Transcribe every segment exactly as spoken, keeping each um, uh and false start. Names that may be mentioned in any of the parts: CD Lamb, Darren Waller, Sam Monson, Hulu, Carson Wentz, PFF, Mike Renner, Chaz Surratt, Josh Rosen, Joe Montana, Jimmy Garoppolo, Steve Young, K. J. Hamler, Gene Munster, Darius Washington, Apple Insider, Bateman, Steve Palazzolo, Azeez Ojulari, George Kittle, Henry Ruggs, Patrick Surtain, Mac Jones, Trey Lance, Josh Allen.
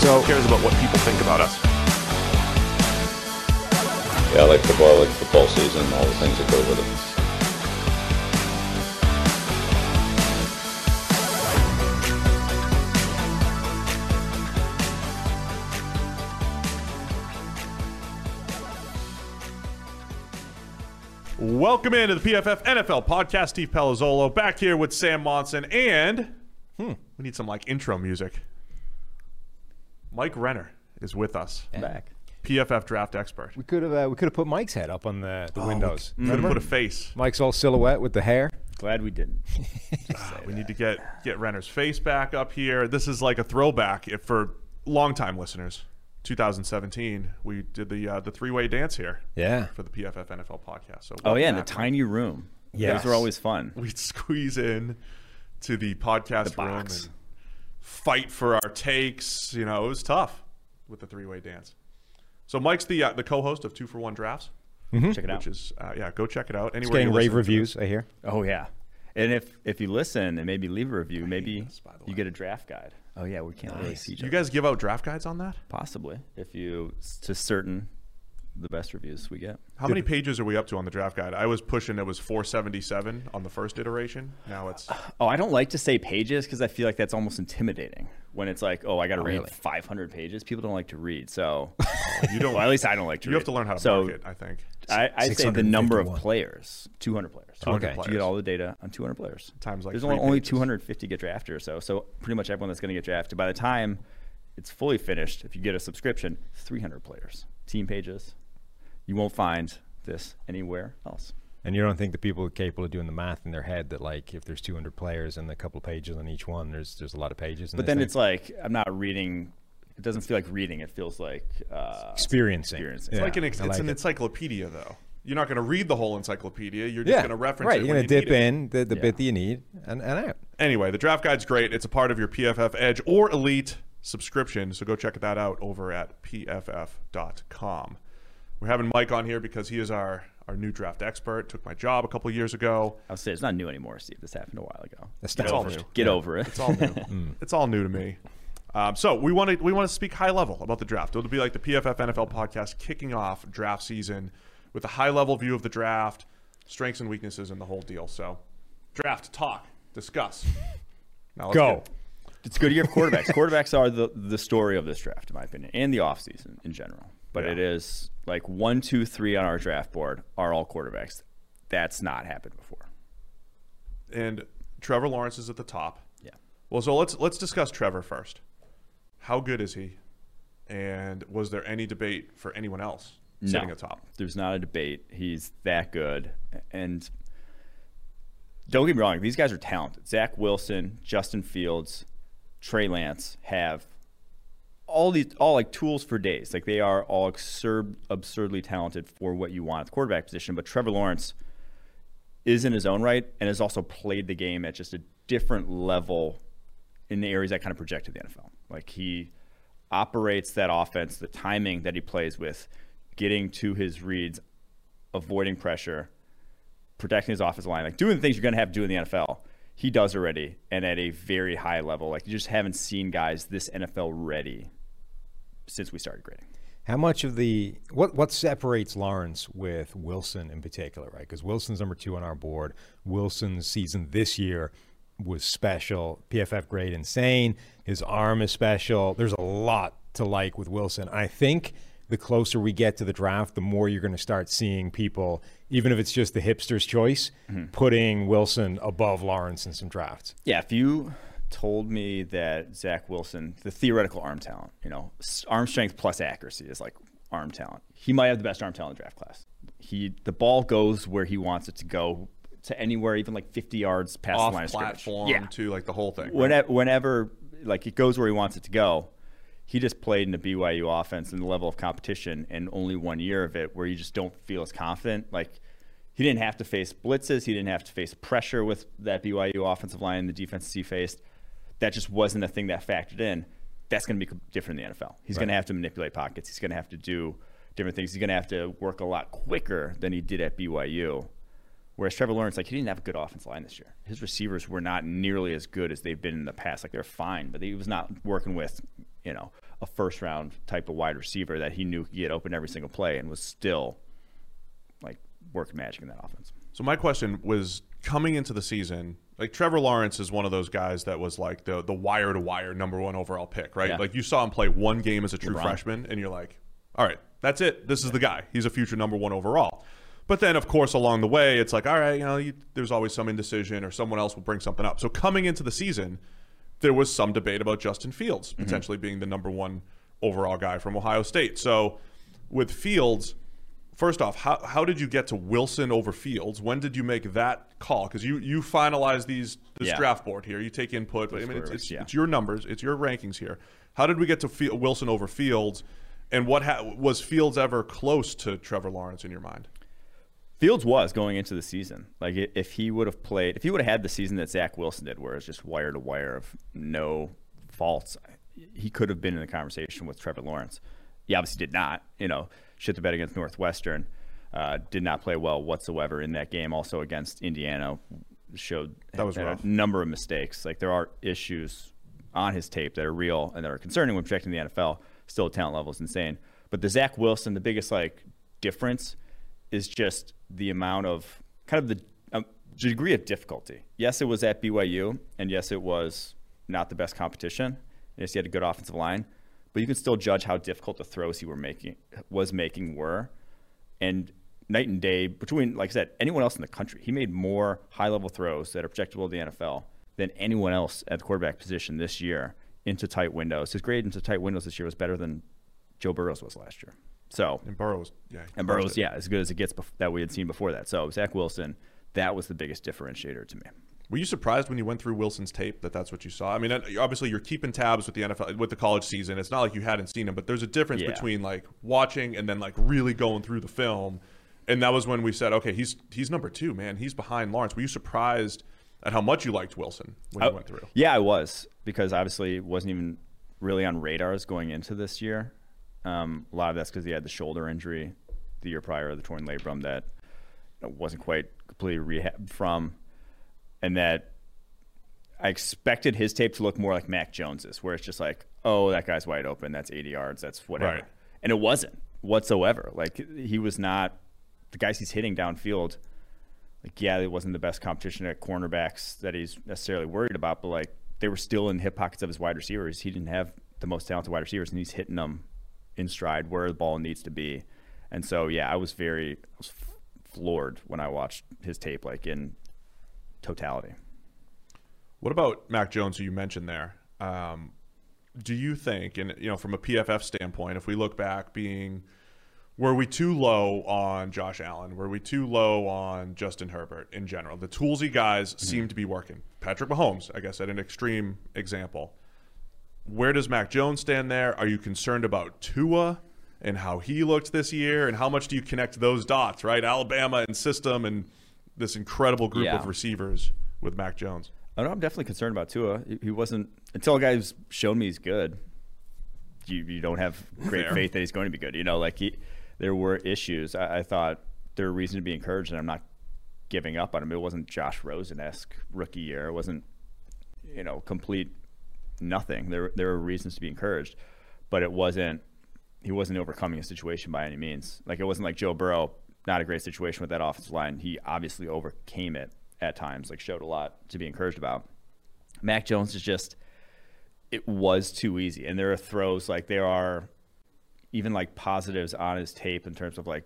So who cares about what people think about us? Yeah, I like football, I like football season, all the things that go with it. Welcome into the P F F N F L podcast. Steve Palazzolo back here with Sam Monson, and hmm, we need some like intro music. Mike Renner is with us. Back. P F F draft expert. We could have uh, we could have put Mike's head up on the, the oh, windows. We could have put a face. Mike's all silhouette with the hair. Glad we didn't. uh, we that. need to get get Renner's face back up here. This is like a throwback if for longtime listeners. two thousand seventeen, we did the uh, the three-way dance here. Yeah, for the P F F N F L podcast. So oh yeah, in the tiny room. Yeah, those were always fun. We'd squeeze in to the podcast the room and fight for our takes. You know, it was tough with the three-way dance. So Mike's the uh, the co-host of Two for One Drafts. Mm-hmm. Check it out. Which is uh, yeah, go check it out. Anywhere it's getting you rave reviews, I hear. Oh yeah, and if if you listen and maybe leave a review, I maybe this, you get a draft guide. Oh yeah, we can't nice. really see each other. You guys give out draft guides on that? Possibly, if you to certain the best reviews we get. How Good. many pages are we up to on the draft guide? I was pushing it was four seventy-seven on the first iteration. Now it's oh, I don't like to say pages because I feel like that's almost intimidating. When it's like, oh, I got to oh, read really? five hundred pages. People don't like to read, so you don't. Well, at least I don't like to. You read. have to learn how to so, market. I think I I'd say the number of players, two hundred players. two hundred okay, players. You get all the data on two hundred players. Times like there's only only two hundred fifty get drafted or so. So pretty much everyone that's going to get drafted by the time it's fully finished, if you get a subscription, three hundred players, team pages. You won't find this anywhere else. And you don't think the people are capable of doing the math in their head that, like, if there's two hundred players and a couple of pages on each one, there's there's a lot of pages. But then thing. it's like, I'm not reading. It doesn't feel like reading. It feels like uh, experiencing. experiencing. It's yeah. like an it's like an it. encyclopedia, though. You're not going to read the whole encyclopedia. You're just yeah. going to reference right. it. Right. You're going to you dip in the, the yeah. bit that you need and, and out. Anyway, the draft guide's great. It's a part of your P F F Edge or Elite subscription. So go check that out over at P F F dot com. We're having Mike on here because he is our, our new draft expert. Took my job a couple years ago. I'll say it's not new anymore, Steve. This happened a while ago. That's not all new. Get yeah. over it. It's all new. mm. It's all new to me. Um, so we want to we want to speak high level about the draft. It'll be like the P F F N F L podcast kicking off draft season with a high level view of the draft, strengths and weaknesses, and the whole deal. So draft talk, discuss. Now let's go. Get... It's a good year of quarterbacks. Quarterbacks are the the story of this draft, in my opinion, and the offseason in general. But yeah. it is like one, two, three on our draft board are all quarterbacks. That's not happened before. And Trevor Lawrence is at the top. Yeah. Well, so let's let's discuss Trevor first. How good is he? And was there any debate for anyone else sitting no, at the top? There's not a debate. He's that good. And don't get me wrong, these guys are talented. Zach Wilson, Justin Fields, Trey Lance have all these all like tools for days. Like they are all absurd, absurdly talented for what you want at the quarterback position. But Trevor Lawrence is in his own right and has also played the game at just a different level in the areas that kind of projected the N F L. Like he operates that offense, the timing that he plays with, getting to his reads, avoiding pressure, protecting his offensive line, like doing the things you're going to have to do in the N F L. He does already and at a very high level. Like you just haven't seen guys this N F L ready since we started grading. How much of the what what separates Lawrence with Wilson in particular, right? Because Wilson's number two on our board. Wilson's season this year was special. P F F grade insane. His arm is special. There's a lot to like with Wilson. I think the closer we get to the draft, the more you're going to start seeing people, even if it's just the hipster's choice, mm-hmm. putting Wilson above Lawrence in some drafts. Yeah, if you told me that Zach Wilson, the theoretical arm talent, you know, arm strength plus accuracy is like arm talent. He might have the best arm talent in the draft class. He the ball goes where he wants it to go, to anywhere, even like fifty yards past Off the line of scrimmage. Off platform yeah. to like the whole thing. Whenever, right? whenever, like it goes where he wants it to go. he just played in the B Y U offense and the level of competition and only one year of it where you just don't feel as confident. Like, he didn't have to face blitzes. He didn't have to face pressure with that B Y U offensive line and the defenses he faced. That just wasn't a thing that factored in. That's going to be different in the N F L. He's right. going to have to manipulate pockets. He's going to have to do different things. He's going to have to work a lot quicker than he did at B Y U. Whereas Trevor Lawrence, like, he didn't have a good offensive line this year. His receivers were not nearly as good as they've been in the past. Like, they're fine, but he was not working with, you know, a first-round type of wide receiver that he knew could get open every single play and was still, like, working magic in that offense. So my question was, coming into the season, like, Trevor Lawrence is one of those guys that was, like, the the wire-to-wire number one overall pick, right? Yeah. Like, you saw him play one game as a true LeBron. freshman, and you're like, all right, that's it. This is yeah. the guy. He's a future number one overall. But then, of course, along the way, it's like, all right, you know, you, there's always some indecision or someone else will bring something up. So coming into the season, there was some debate about Justin Fields potentially mm-hmm. being the number one overall guy from Ohio State. So with Fields, first off, how, how did you get to Wilson over Fields? When did you make that call? Because you, you finalize these this yeah. draft board here. You take input. But, I mean, it's, it's, yeah. it's your numbers. It's your rankings here. How did we get to Fe- Wilson over Fields? And what ha- was Fields ever close to Trevor Lawrence in your mind? Fields was going into the season. Like, if he would have played, if he would have had the season that Zach Wilson did, where it's just wire to wire of no faults, he could have been in the conversation with Trevor Lawrence. He obviously did not, you know, shit the bed against Northwestern, uh, did not play well whatsoever in that game. Also against Indiana, showed that was a number of mistakes. Like, there are issues on his tape that are real and that are concerning when projecting the N F L. Still, the talent level is insane. But the Zach Wilson, the biggest, like, difference is just the amount of kind of the um, degree of difficulty. Yes, it was at B Y U, and yes, it was not the best competition. Yes, he had a good offensive line, but you can still judge how difficult the throws he were making was making were, and night and day between, like I said, anyone else in the country. He made more high-level throws that are projectable to the N F L than anyone else at the quarterback position this year into tight windows. His grade into tight windows this year was better than Joe Burrow's was last year. So and Burrow's, yeah, and Burrow's, yeah, as good as it gets bef- that we had seen before that. So Zach Wilson, that was the biggest differentiator to me. Were you surprised when you went through Wilson's tape that that's what you saw? I mean, obviously you're keeping tabs with the N F L, with the college season. It's not like you hadn't seen him, but there's a difference yeah. between like watching and then like really going through the film. And that was when we said, okay, he's he's number two, man. He's behind Lawrence. Were you surprised at how much you liked Wilson when I, you went through? Yeah, I was, because obviously it wasn't even really on radars going into this year. Um, a lot of that's because he had the shoulder injury the year prior, the torn labrum that wasn't quite completely rehabbed from, and that I expected his tape to look more like Mac Jones's, where it's just like, oh, that guy's wide open, that's eighty yards, that's whatever. Right. And it wasn't whatsoever. Like, he was not the guys he's hitting downfield. Like, yeah, it wasn't the best competition at cornerbacks that he's necessarily worried about, but like they were still in hip pockets of his wide receivers. He didn't have the most talented wide receivers, and he's hitting them in stride where the ball needs to be. And so yeah, I was very I was floored when I watched his tape, like in totality. What about Mac Jones, who you mentioned there? Um, do you think, and you know, from a P F F standpoint, if we look back, being were we too low on Josh Allen? Were we too low on Justin Herbert in general? The toolsy guys mm-hmm. seem to be working. Patrick Mahomes, I guess, at an extreme example. Where does Mac Jones stand there? Are you concerned about Tua and how he looked this year? And how much do you connect those dots, right? Alabama and system and this incredible group yeah. of receivers with Mac Jones. I know I'm definitely concerned about Tua. He wasn't, until a guy's shown me he's good, you, you don't have great Fair. faith that he's going to be good. You know, like he, there were issues. I, I thought there were reason to be encouraged, and I'm not giving up on him. It wasn't Josh Rosen-esque rookie year. It wasn't, you know, complete nothing. There there were reasons to be encouraged, but it wasn't, he wasn't overcoming a situation by any means. Like, it wasn't like Joe Burrow, not a great situation with that offensive line. He obviously overcame it at times, like showed a lot to be encouraged about. Mac Jones is just, it was too easy. And there are throws, like there are even like positives on his tape in terms of like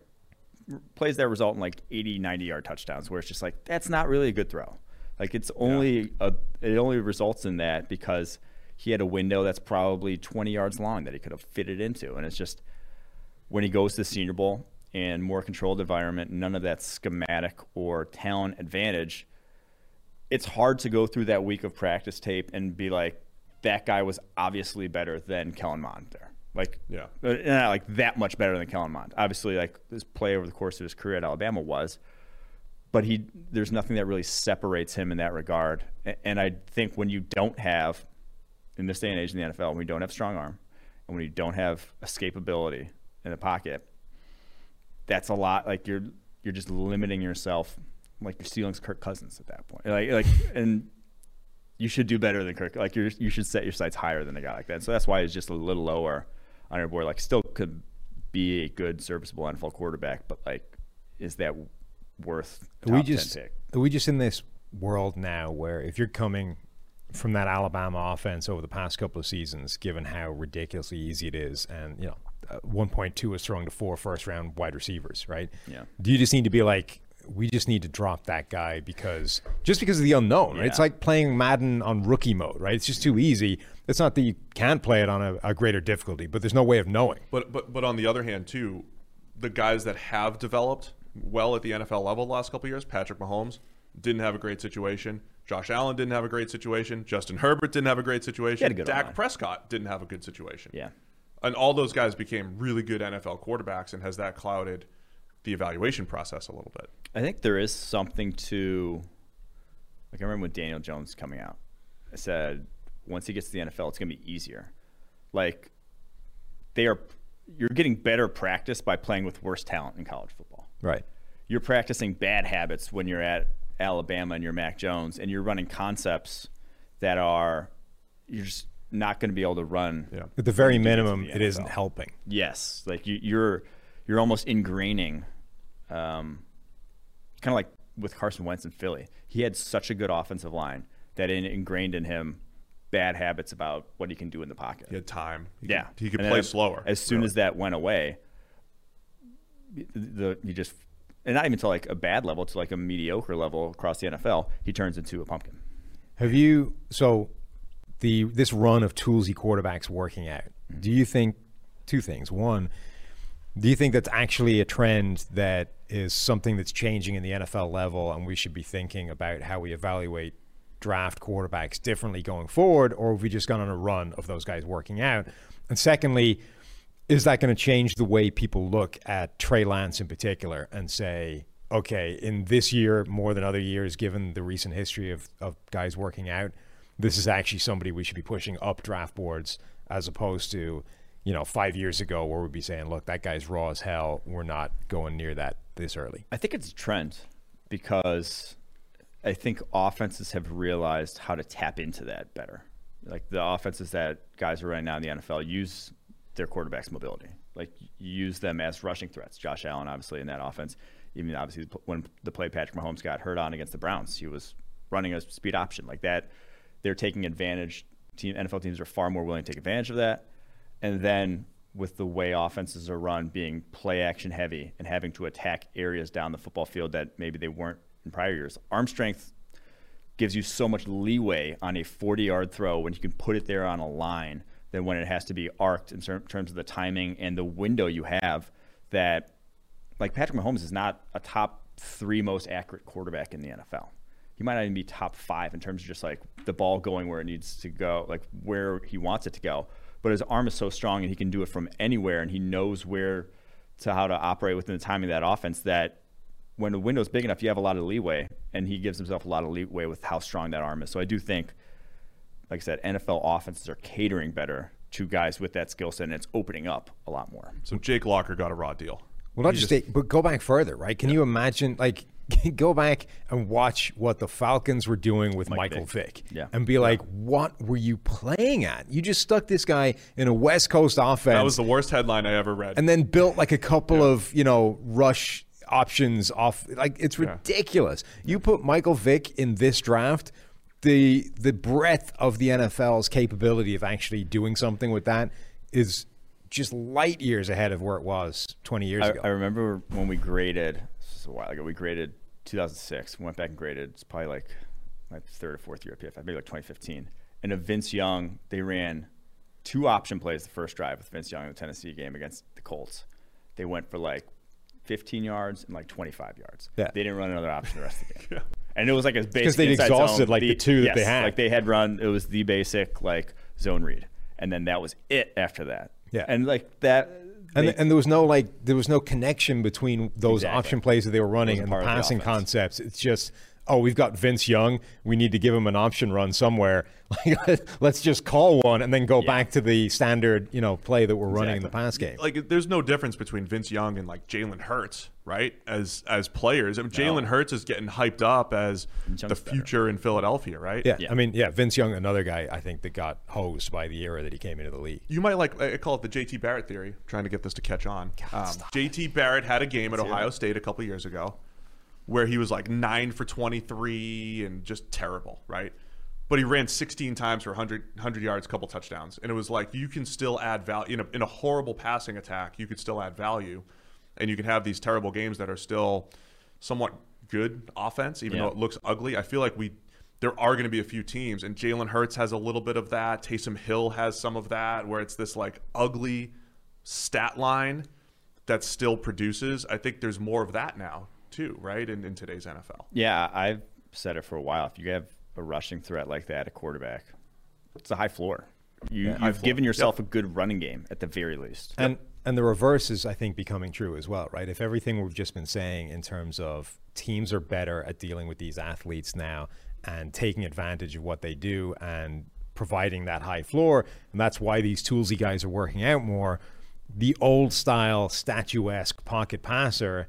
plays that result in like eighty, ninety yard touchdowns, where it's just like, that's not really a good throw. Like it's only, yeah. a, it only results in that because he had a window that's probably twenty yards long that he could have fitted into. And it's just, when he goes to the Senior Bowl and more controlled environment, none of that schematic or talent advantage, it's hard to go through that week of practice tape and be like, that guy was obviously better than Kellen Mond there. Like, yeah, not like that much better than Kellen Mond. Obviously, like his play over the course of his career at Alabama was, but he there's nothing that really separates him in that regard. And I think when you don't have, in this day and age in the N F L, when you don't have strong arm and when you don't have escapability in the pocket, that's a lot. Like you're you're just limiting yourself. Like your ceiling's Kirk Cousins at that point. Like like and. You should do better than Kirk. Like you you should set your sights higher than a guy like that. So that's why he's just a little lower on your board. Like still could be a good, serviceable N F L quarterback, but like, is that worth a top we just, ten pick? Are we just in this world now where if you're coming from that Alabama offense over the past couple of seasons, given how ridiculously easy it is, and you know, at one point Tua is throwing to four first-round wide receivers, right? Yeah. Do you just need to be like? We just need to drop that guy because just because of the unknown, right? Yeah. It's like playing Madden on rookie mode, right? It's just too easy. It's not that you can't play it on a, a greater difficulty, but there's no way of knowing. But but but on the other hand, too, the guys that have developed well at the N F L level the last couple of years, Patrick Mahomes didn't have a great situation. Josh Allen didn't have a great situation. Justin Herbert didn't have a great situation. A Dak online. Prescott didn't have a good situation. Yeah, and all those guys became really good N F L quarterbacks, and has that clouded the evaluation process a little bit? I think there is something to, like I remember when Daniel Jones coming out, I said, once he gets to the N F L, it's going to be easier. Like they are, you're getting better practice by playing with worse talent in college football. Right. You're practicing bad habits when you're at Alabama and you're Mac Jones and you're running concepts that are, you're just not going to be able to run. Yeah. At the very minimum, it isn't helping. Yes. Like you, you're, you're almost ingraining, um, kind of like with Carson Wentz in Philly. He had such a good offensive line that it ingrained in him bad habits about what he can do in the pocket. He had time. He yeah. Could, he could and play slower. As soon really. as that went away, the you just – and not even to like a bad level, to like a mediocre level across the N F L, he turns into a pumpkin. Have you – so the this run of toolsy quarterbacks working out, mm-hmm. do you think – two things. One – do you think that's actually a trend that is something that's changing in the N F L level and we should be thinking about how we evaluate draft quarterbacks differently going forward, or have we just gone on a run of those guys working out? And secondly, is that going to change the way people look at Trey Lance in particular and say, okay, in this year more than other years, given the recent history of, of guys working out, this is actually somebody we should be pushing up draft boards as opposed to, you know, five years ago where we'd be saying, look, that guy's raw as hell. We're not going near that this early. I think it's a trend because I think offenses have realized how to tap into that better. Like the offenses that guys are running now in the N F L use their quarterback's mobility. Like use them as rushing threats. Josh Allen, obviously, in that offense, even obviously when the play Patrick Mahomes got hurt on against the Browns, he was running a speed option like that. They're taking advantage. Team, N F L teams are far more willing to take advantage of that. And then with the way offenses are run being play action heavy and having to attack areas down the football field that maybe they weren't in prior years, arm strength gives you so much leeway on a forty-yard throw when you can put it there on a line than when it has to be arced in terms of the timing and the window you have that, like Patrick Mahomes is not a top three most accurate quarterback in the N F L. He might not even be top five in terms of just like the ball going where it needs to go, like where he wants it to go. But his arm is so strong and he can do it from anywhere and he knows where to how to operate within the timing of that offense that when the window's big enough, you have a lot of leeway, and he gives himself a lot of leeway with how strong that arm is. So I do think, like I said, N F L offenses are catering better to guys with that skill set, and it's opening up a lot more. So Jake Locker got a raw deal. Well, not just, just but go back further, right? Can yeah. you imagine, like, go back and watch what the Falcons were doing with Mike Michael Vick, Vick yeah. and be like, yeah. what were you playing at? You just stuck this guy in a West Coast offense. That was the worst headline I ever read. And then built like a couple yeah. of, you know, rush options off. Like, it's ridiculous. Yeah. You put Michael Vick in this draft, the, the breadth of the N F L's capability of actually doing something with that is just light years ahead of where it was twenty years I, ago. I remember when we graded, this is a while ago, we graded two thousand six, we went back and graded, it's probably like my third or fourth year at P F F, maybe like twenty fifteen. And a Vince Young, they ran two option plays the first drive with Vince Young in the Tennessee game against the Colts. They went for like fifteen yards and like twenty-five yards. Yeah. They didn't run another option the rest of the game. yeah. And it was like a basic because they exhausted zone. like the, the two that yes, they had. Like they had run, it was the basic like zone read. And then that was it after that. Yeah. And like that. And, they, and there was no like there was no connection between those exactly. option plays that they were running and the passing the concepts. It's just, oh, we've got Vince Young. We need to give him an option run somewhere. Like, let's just call one and then go yeah. back to the standard, you know, play that we're exactly. running in the pass game. Like, there's no difference between Vince Young and like Jalen Hurts, right? As as players, I mean, Jalen no. Hurts is getting hyped up as Vince the Young's future better. in Philadelphia, right? Yeah. yeah, I mean, yeah, Vince Young, another guy I think that got hosed by the era that he came into the league. You might like I call it the J T Barrett theory. I'm trying to get this to catch on. God, um, J T Barrett had a game That's at Ohio it. State a couple of years ago, where he was like nine for twenty-three and just terrible, right? But he ran sixteen times for one hundred, one hundred yards, a couple touchdowns. And it was like, you can still add value. In a, in a horrible passing attack, you could still add value. And you can have these terrible games that are still somewhat good offense, even yeah. though it looks ugly. I feel like we there are going to be a few teams. And Jalen Hurts has a little bit of that. Taysom Hill has some of that, where it's this like ugly stat line that still produces. I think there's more of that now, too, right? In, in today's N F L. Yeah, I've said it for a while. If you have a rushing threat like that, a quarterback, it's a high floor. You, yeah, you've high floor. given yourself yep. a good running game at the very least. And and the reverse is, I think, becoming true as well, right? If everything we've just been saying in terms of teams are better at dealing with these athletes now and taking advantage of what they do and providing that high floor, and that's why these toolsy guys are working out more, the old-style statuesque pocket passer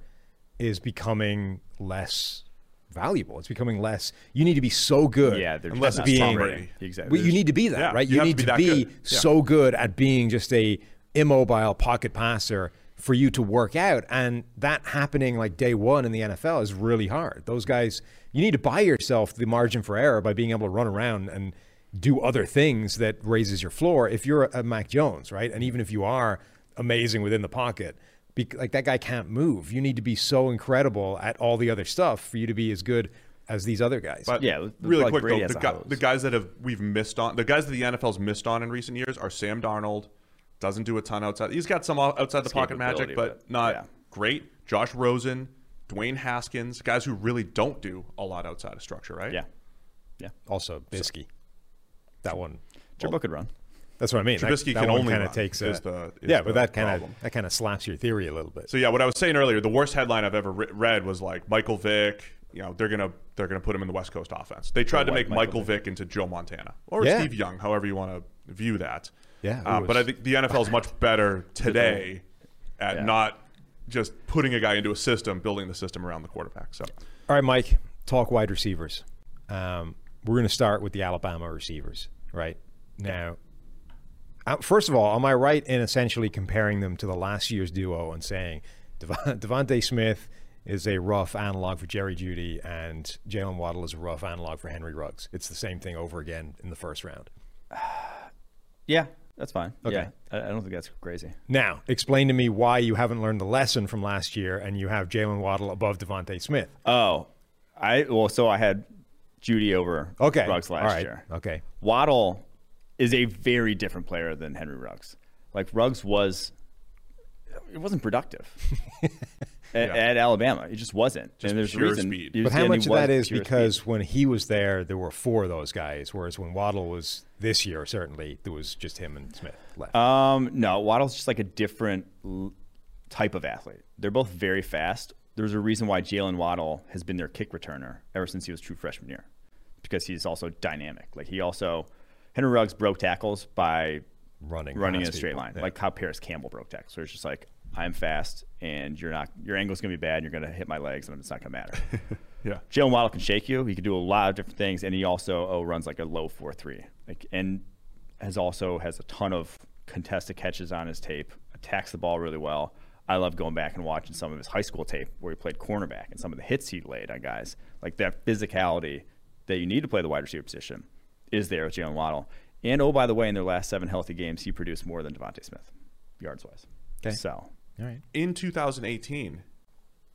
is becoming less valuable. It's becoming less. You need to be so good. Yeah, unless being Tom Brady. Exactly. Well, you need to be that, yeah, right? You, you need to be, to be good. so yeah. good at being just a immobile pocket passer for you to work out, and that happening like day one in the N F L is really hard. Those guys, you need to buy yourself the margin for error by being able to run around and do other things that raises your floor. If you're a Mac Jones, right, and even if you are amazing within the pocket, Be, like that guy can't move. You need to be so incredible at all the other stuff for you to be as good as these other guys. But yeah, really like quick Brady though, the, guy, the guys that have we've missed on, the guys that the N F L's missed on in recent years are Sam Darnold. Doesn't do a ton outside. He's got some outside the pocket magic, but, but not yeah. great. Josh Rosen, Dwayne Haskins, guys who really don't do a lot outside of structure, right? Yeah, yeah. Also Bisky, so, that one. Well, Jabba could run. That's what I mean. Trubisky that, that can only kind of takes a, is the, is yeah, but that kind of that kind of slaps your theory a little bit. So yeah, what I was saying earlier, the worst headline I've ever re read was like Michael Vick. You know, they're gonna they're gonna put him in the West Coast offense. They tried oh, to make Michael, Michael Vick, Vick into Joe Montana or yeah. Steve Young, however you want to view that. Yeah, uh, but I think the N F L is much better today at yeah. not just putting a guy into a system, building the system around the quarterback. So, all right, Mike, talk wide receivers. Um, we're gonna start with the Alabama receivers right now. First of all, am I right in essentially comparing them to the last year's duo and saying DeVonta Smith is a rough analog for Jerry Jeudy and Jalen Waddle is a rough analog for Henry Ruggs? It's the same thing over again in the first round. Uh, yeah, that's fine. Okay. Yeah, I, I don't think that's crazy. Now, explain to me why you haven't learned the lesson from last year and you have Jalen Waddle above DeVonta Smith. Oh, I well, so I had Jeudy over okay. Ruggs last all right. year. Okay, Waddle is a very different player than Henry Ruggs. Like Ruggs was, it wasn't productive at, yeah. at Alabama. It just wasn't. Just and there's pure reason. Speed. But how much of that is because speed. when he was there, there were four of those guys, whereas when Waddle was this year, certainly there was just him and Smith left. Um, no, Waddle's just like a different type of athlete. They're both very fast. There's a reason why Jalen Waddle has been their kick returner ever since he was true freshman year, because he's also dynamic. Like he also. Henry Ruggs broke tackles by running running in a straight line, yeah. like how Paris Campbell broke tackles. So it's just like, I'm fast, and you're not, your angle's going to be bad, and you're going to hit my legs, and it's not going to matter. yeah. Jalen Waddle can shake you. He can do a lot of different things, and he also oh, runs like a low four three, like, and has also has a ton of contested catches on his tape, attacks the ball really well. I love going back and watching some of his high school tape where he played cornerback and some of the hits he laid on guys. Like that physicality that you need to play the wide receiver position is there with Jalen Waddle. And oh, by the way, in their last seven healthy games, he produced more than DeVonta Smith, yards-wise. Okay. So, all right. In two thousand eighteen,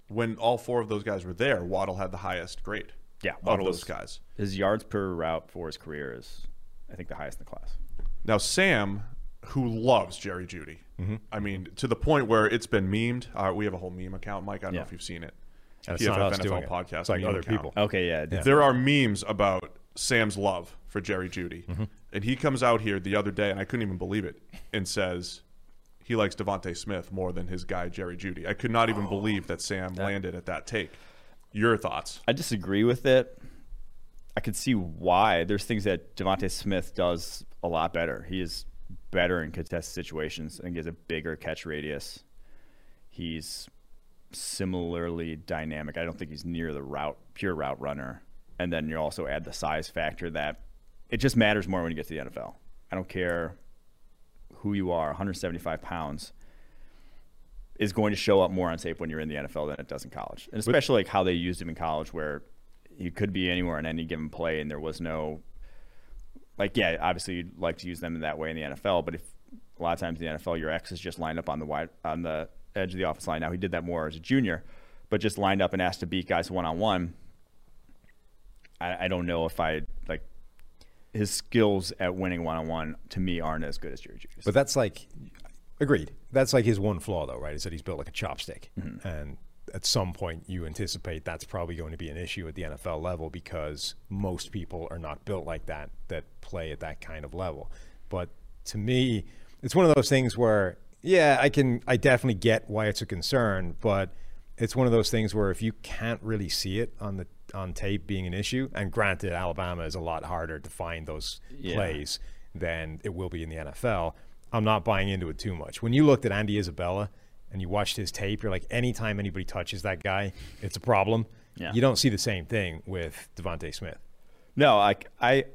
when all four of those guys were there, Waddle had the highest grade. Yeah, Waddle of those was, guys. His yards per route for his career is, I think, the highest in the class. Now, Sam, who loves Jerry Jeudy, mm-hmm. I mean, to the point where it's been memed. Uh, we have a whole meme account, Mike. I don't yeah. know if you've seen it. That's not us doing it. Podcast, it's like other account. people. Okay, yeah, yeah. There are memes about Sam's love for Jerry Jeudy. Mm-hmm. And he comes out here the other day, and I couldn't even believe it, and says he likes DeVonta Smith more than his guy Jerry Jeudy. I could not even oh, believe that Sam that... landed at that take. Your thoughts? I disagree with it. I could see why. There's things that DeVonta Smith does a lot better. He is better in contested situations and gets a bigger catch radius. He's similarly dynamic. I don't think he's near the route, pure route runner. And then you also add the size factor that it just matters more when you get to the N F L. I don't care who you are, one seventy-five pounds is going to show up more on tape when you're in the N F L than it does in college. And especially like how they used him in college where he could be anywhere in any given play and there was no, like, yeah, obviously you'd like to use them in that way in the N F L, but if a lot of times in the N F L, your X is just lined up on the wide, on the edge of the offensive line. Now he did that more as a junior, but just lined up and asked to beat guys one-on-one. I, I don't know if I, like, his skills at winning one-on-one to me aren't as good as Jerry Jeudy. But that's like, agreed. That's like his one flaw though, right? Is that he's built like a chopstick. Mm-hmm. And at some point you anticipate that's probably going to be an issue at the N F L level because most people are not built like that, that play at that kind of level. But to me, it's one of those things where, yeah, I can, I definitely get why it's a concern, but it's one of those things where if you can't really see it on the on tape being an issue, and granted, Alabama is a lot harder to find those yeah. plays than it will be in the N F L. I'm not buying into it too much. When you looked at Andy Isabella and you watched his tape, you're like, anytime anybody touches that guy, it's a problem. Yeah. You don't see the same thing with DeVonta Smith. No, I, I,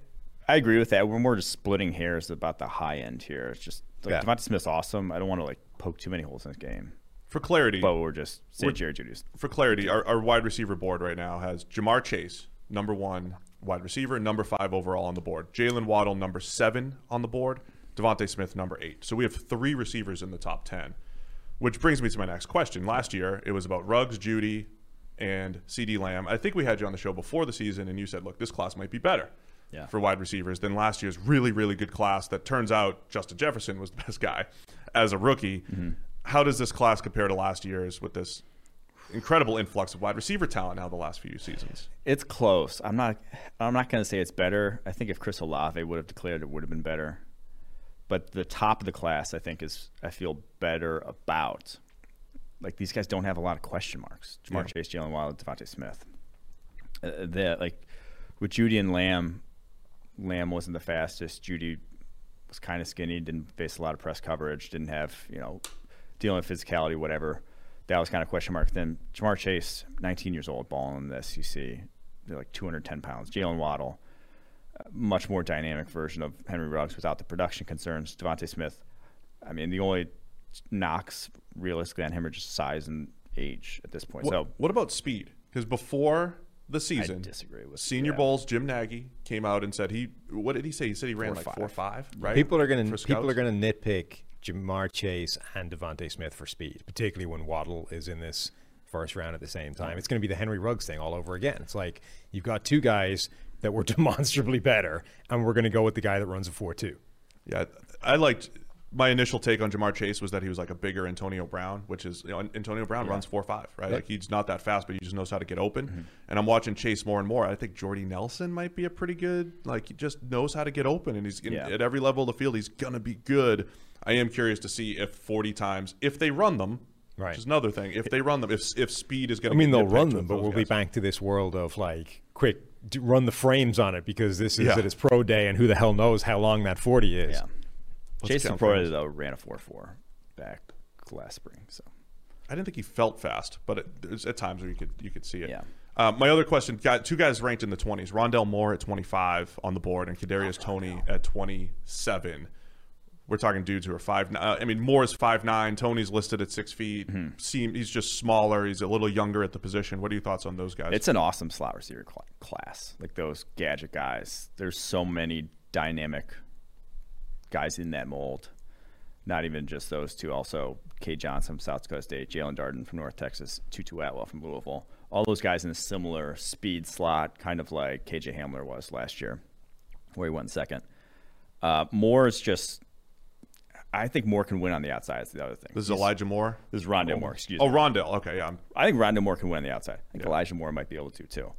I agree with that. We're more just splitting hairs about the high end here. It's just like yeah. DeVonta Smith's awesome. I don't want to like poke too many holes in this game. For clarity, but we're just say Jerry Jeudy's. For clarity, our, our wide receiver board right now has Ja'Marr Chase, number one wide receiver, number five overall on the board. Jalen Waddle, number seven on the board. DeVonta Smith, number eight. So we have three receivers in the top ten, which brings me to my next question. Last year, it was about Ruggs, Jeudy, and C D Lamb. I think we had you on the show before the season, and you said, look, this class might be better yeah. for wide receivers than last year's really, really good class that turns out Justin Jefferson was the best guy as a rookie. Mm-hmm. How does this class compare to last year's with this incredible influx of wide receiver talent now the last few seasons? It's close. I'm not I'm not going to say it's better. I think if Chris Olave would have declared, it would have been better. But the top of the class, I think, is I feel better about. Like, these guys don't have a lot of question marks. Ja'Marr yeah. Chase, Jalen Waddle, DeVonta Smith. Uh, that like with Jeudy and Lamb, Lamb wasn't the fastest. Jeudy was kind of skinny, didn't face a lot of press coverage, didn't have, you know, dealing with physicality, whatever. That was kind of question mark. Then Ja'Marr Chase, nineteen years old, balling in the S E C. They're like two hundred ten pounds. Jalen Waddle, much more dynamic version of Henry Ruggs without the production concerns. DeVonta Smith, I mean, the only knocks realistically on him are just size and age at this point. What, so what about speed? Because before the season, I disagree with Senior yeah. Bowls, Jim Nagy came out and said he. What did he say? He said he ran four like five. four five. Right. People are going to people are going to nitpick Ja'Marr Chase and DeVonta Smith for speed, particularly when Waddle is in this first round at the same time. It's going to be the Henry Ruggs thing all over again. It's like you've got two guys that were demonstrably better, and we're going to go with the guy that runs a four two. Yeah, I liked my initial take on Ja'Marr Chase was that he was like a bigger Antonio Brown, which is, you know, Antonio Brown yeah. runs four five, right? Yeah. Like he's not that fast, but he just knows how to get open. Mm-hmm. And I'm watching Chase more and more. I think Jordy Nelson might be a pretty good, like he just knows how to get open, and he's yeah. in, at every level of the field, he's going to be good. I am curious to see if forty times, if they run them, right. which is another thing, if they run them, if if speed is going to be I mean, they'll run them, but we'll guys. be back to this world of like, quick, run the frames on it because this is yeah. at its pro day and who the hell knows how long that forty is. Yeah. Jason Froy, though, ran a four four back last spring. So I didn't think he felt fast, but it, there's at times where you could you could see it. Yeah. Uh, my other question, got two guys ranked in the twenties, Rondale Moore at twenty-five on the board and Kadarius oh, Toney no. at twenty-seven. We're talking dudes who are five. Uh, I mean, Moore's five nine. Tony's listed at six feet. Mm-hmm. Seem he's just smaller. He's a little younger at the position. What are your thoughts on those guys? It's an awesome slot receiver cl- class. Like those gadget guys. There's so many dynamic guys in that mold. Not even just those two. Also, Kay Johnson from South Dakota State, Jalen Darden from North Texas, Tutu Atwell from Louisville. All those guys in a similar speed slot, kind of like K J Hamler was last year, where he went second. Uh, Moore's just. I think Moore can win on the outside. That's the other thing. This is He's, Elijah Moore? This is Rondale oh, Moore, excuse oh, me. Oh, Rondale. Okay, yeah. I'm... I think Rondale Moore can win on the outside. I think yeah. Elijah Moore might be able to, too.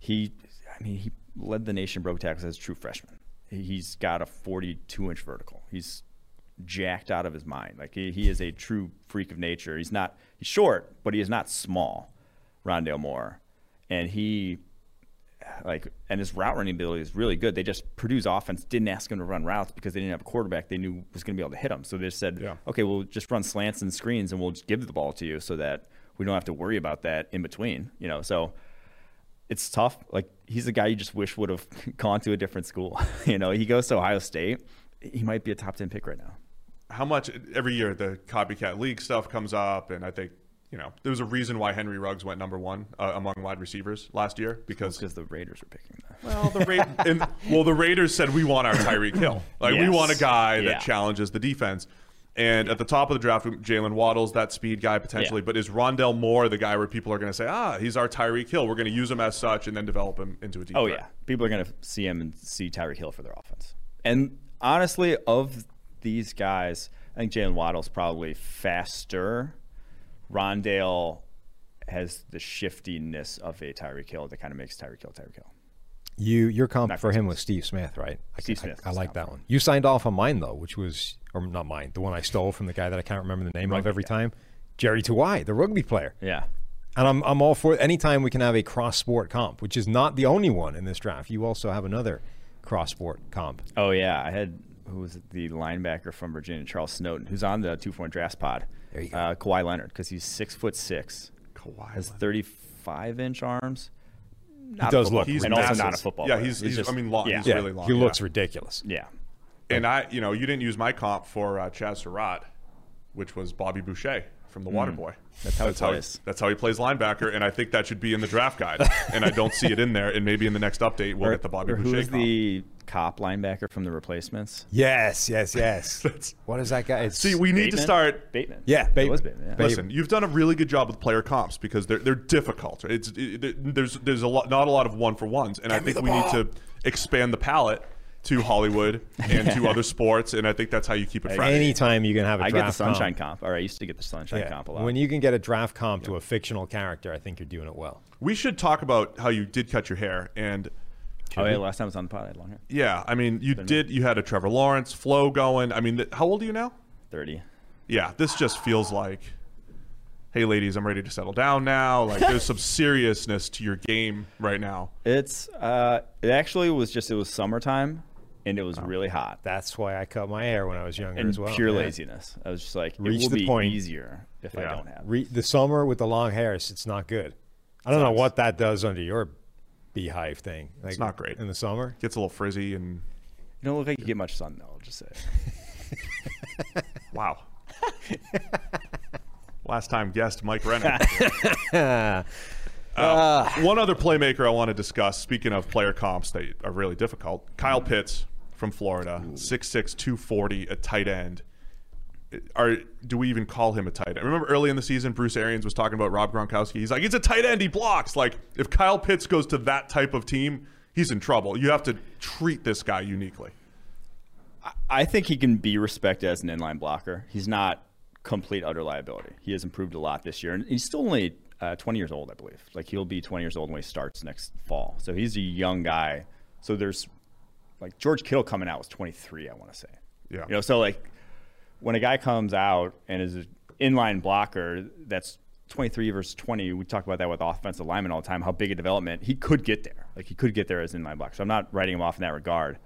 He, I mean, he led the nation in broken tackles as a true freshman. he's got a forty-two inch vertical. He's jacked out of his mind. Like he, he is a true freak of nature. He's not, he's short, but he is not small, Rondale Moore. And he, like, and his route running ability is really good. They just, Purdue's offense didn't ask him to run routes because they didn't have a quarterback they knew was going to be able to hit him. So they just said, yeah. okay, we'll just run slants and screens and we'll just give the ball to you so that we don't have to worry about that in between, you know? So it's tough. Like, he's a guy you just wish would have gone to a different school. You know, he goes to Ohio State. He might be a top ten pick right now. How much every year the copycat league stuff comes up, and I think, you know, there was a reason why Henry Ruggs went number one uh, among wide receivers last year, because well, the Raiders were picking that. Well, the Ra and, well, the Raiders said we want our Tyreek Hill, like yes. we want a guy yeah. that challenges the defense. And at the top of the draft, Jalen Waddle's that speed guy potentially, yeah. but is Rondale Moore the guy where people are going to say, ah, he's our Tyreek Hill? We're going to use him as such and then develop him into a deep. Oh threat. Yeah, people are going to see him and see Tyreek Hill for their offense. And honestly, of these guys, I think Jalen Waddle's probably faster. Rondale has the shiftiness of a Tyreek Hill that kind of makes Tyreek Hill Tyreek Hill. You, your comp not for him was Steve Smith, right? I, Steve I, Smith. I, I like that one. You signed off on mine, though, which was, or not mine, the one I stole from the guy that I can't remember the name rugby of every guy. time, Jerry Jeudy, the rugby player. Yeah. And I'm, I'm all for it. Anytime we can have a cross-sport comp, which is not the only one in this draft. You also have another cross-sport comp. Oh, yeah. I had, who was it, the linebacker from Virginia, Charles Snowden, who's on the two four draft pod. There you go. Uh, Kawhi Leonard, because he's six foot six. Kawhi has thirty-five inch arms. Not he does look. He's and massive. Also not a football. Yeah, player. he's. he's, he's just, I mean, long. Yeah. He's yeah. really long. He yeah. looks ridiculous. Yeah. And I, you know, you didn't use my comp for uh, Chaz Surratt, which was Bobby Boucher from The Waterboy. Mm. That's how that's he how plays. He, that's how he plays linebacker, and I think that should be in the draft guide. And I don't see it in there. And maybe in the next update we'll or, get the Bobby Boucher. Who's the cop linebacker from The Replacements? Yes, yes, yes. What is that guy? It's see, we Bateman? need to start. Bateman. Yeah, Bateman. It was Bateman, yeah. Listen, you've done a really good job with player comps because they're they're difficult. It's it, there's there's a lot, not a lot of one for ones, and Give I think we ball. need to expand the palette to Hollywood and to other sports, and I think that's how you keep it fresh. Anytime you can have a I draft I get the Sunshine comp. comp. All right, I used to get the Sunshine yeah. comp a lot. When you can get a draft comp yeah. to a fictional character, I think you're doing it well. We should talk about how you did cut your hair. And oh, yeah, last time I was on the pod, I had long hair. Yeah, I mean, you did. You had a Trevor Lawrence flow going. I mean, how old are you now? thirty. Yeah, this just feels like, hey, ladies, I'm ready to settle down now. Like, there's some seriousness to your game right now. It's, uh, it actually was just, it was summertime. And it was oh, really hot. That's why I cut my hair when I was younger and as well. Pure yeah. laziness. I was just like, it Reach will the be point. easier if yeah. I don't have Re the summer with the long hairs. It's not good. I don't Sucks. know what that does under your beehive thing. Like, it's not great in the summer. Gets a little frizzy, and you don't look like you get much sun though. I'll just say. Wow. Last time guest Mike Renner. uh, uh, one other playmaker I want to discuss. Speaking of player comps that are really difficult, Kyle Pitts from Florida, six six, two forty, a tight end. Are, do we even call him a tight end? I remember early in the season, Bruce Arians was talking about Rob Gronkowski. He's like, he's a tight end. He blocks. Like, if Kyle Pitts goes to that type of team, he's in trouble. You have to treat this guy uniquely. I think he can be respected as an inline blocker. He's not complete, utter liability. He has improved a lot this year. And he's still only uh, twenty years old, I believe. Like, he'll be twenty years old when he starts next fall. So he's a young guy. So there's... Like, George Kittle coming out was twenty-three, I want to say. Yeah. You know, so, like, when a guy comes out and is an inline blocker, that's twenty-three versus twenty. We talk about that with offensive linemen all the time, how big a development. He could get there. Like, he could get there as an inline blocker. So I'm not writing him off in that regard.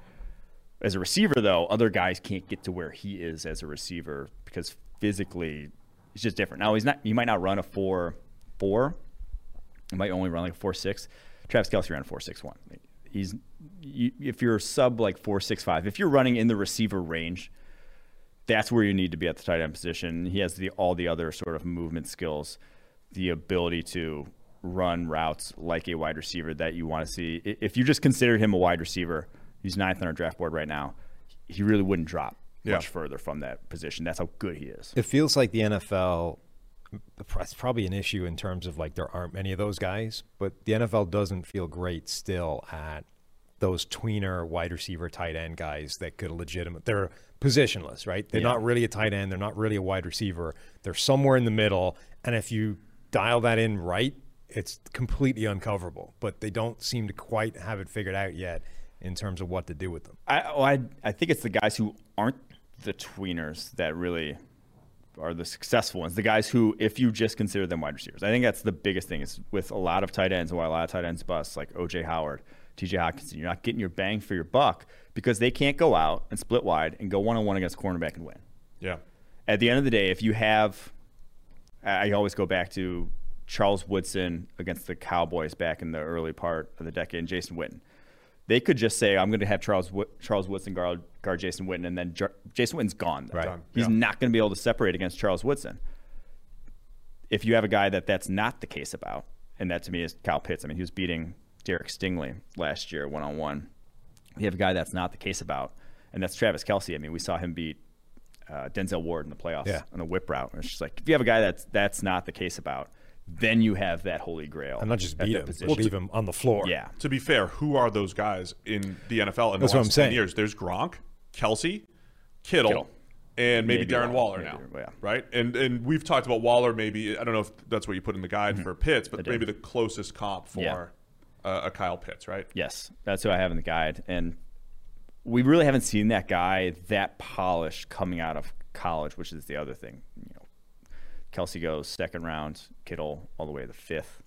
As a receiver, though, other guys can't get to where he is as a receiver because physically it's just different. Now, he's not. He might not run a four four. He might only run, like, a four six. Travis Kelce ran a four six one. He's you, if you're sub like four six five, if you're running in the receiver range, that's where you need to be at the tight end position. He has the all the other sort of movement skills, the ability to run routes like a wide receiver that you want to see. If you just considered him a wide receiver, he's ninth on our draft board right now. He really wouldn't drop yeah. much further from that position. That's how good he is. It feels like the N F L. That's probably an issue in terms of like there aren't many of those guys, but the N F L doesn't feel great still at those tweener wide receiver tight end guys that could legitimate. They're positionless, right? They're yeah. not really a tight end. They're not really a wide receiver. They're somewhere in the middle. And if you dial that in right, it's completely uncoverable, but they don't seem to quite have it figured out yet. in terms of what to do with them? I, oh, I, I think it's the guys who aren't the tweeners that really are the successful ones. The guys who, if you just consider them wide receivers, I think that's the biggest thing is with a lot of tight ends and why a lot of tight ends bust, like O J Howard, T J Hockenson, you're not getting your bang for your buck because they can't go out and split wide and go one-on-one against cornerback and win. Yeah. At the end of the day, if you have, I always go back to Charles Woodson against the Cowboys back in the early part of the decade and Jason Witten. They could just say, I'm going to have Charles w- Charles Woodson guard, guard Jason Witten, and then J- Jason Witten's gone. Right. Done. He's yeah. not going to be able to separate against Charles Woodson. If you have a guy that that's not the case about, and that to me is Kyle Pitts. I mean, he was beating Derek Stingley last year one-on-one. You have a guy that's not the case about, and that's Travis Kelce. I mean, we saw him beat uh, Denzel Ward in the playoffs yeah. on the whip route. It's just like, if you have a guy that's that's not the case about, then you have that holy grail. And not just beat him, we'll leave him on the floor. Yeah. To be fair, who are those guys in the N F L in the last ten years? There's Gronk, Kelce, Kittle, Kittle. and maybe, maybe Darren Waller, Waller now, maybe, yeah. right? And and we've talked about Waller maybe. I don't know if that's what you put in the guide mm-hmm. for Pitts, but maybe the closest comp for yeah. uh, a Kyle Pitts, right? Yes, that's who I have in the guide. And we really haven't seen that guy that polished coming out of college, which is the other thing, you know. Kelce goes second round, Kittle all the way to the fifth.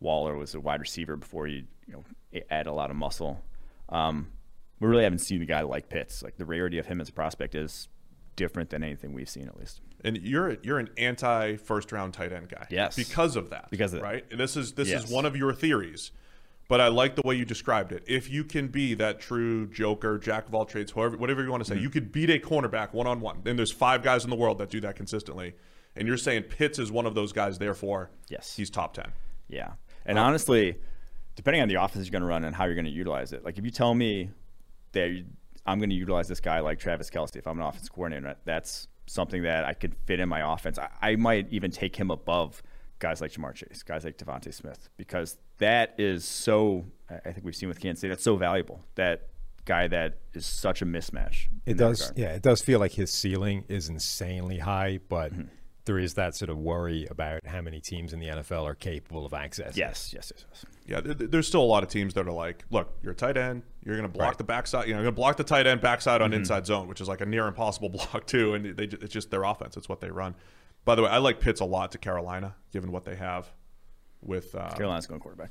Waller was a wide receiver before you, you know, add a lot of muscle. Um, we really haven't seen a guy like Pitts. Like the rarity of him as a prospect is different than anything we've seen, at least. And you're you're an anti first round tight end guy, yes, because of that, because of right. That. And this is this yes. is one of your theories, but I like the way you described it. If you can be that true joker, jack of all trades, whoever, whatever you want to say, mm-hmm. you could beat a cornerback one on one. And there's five guys in the world that do that consistently. And you're saying Pitts is one of those guys, therefore, yes, he's top ten. Yeah. And um, honestly, depending on the offense you're going to run and how you're going to utilize it, like if you tell me that I'm going to utilize this guy like Travis Kelce, if I'm an offense coordinator, that's something that I could fit in my offense. I, I might even take him above guys like Ja'Marr Chase, guys like DeVonta Smith, because that is so, I think we've seen with Kansas City, that's so valuable, that guy that is such a mismatch. It does. Yeah, it does feel like his ceiling is insanely high, but mm-hmm. there is that sort of worry about how many teams in the N F L are capable of accessing. Yes, yes, yes, yes. Yeah, there's still a lot of teams that are like, look, you're a tight end, you're going to block right. the backside, you know, you're going to block the tight end backside on mm-hmm. inside zone, which is like a near impossible block too, and they it's just their offense, it's what they run. By the way, I like Pitts a lot to Carolina, given what they have with um, Carolina's going quarterback.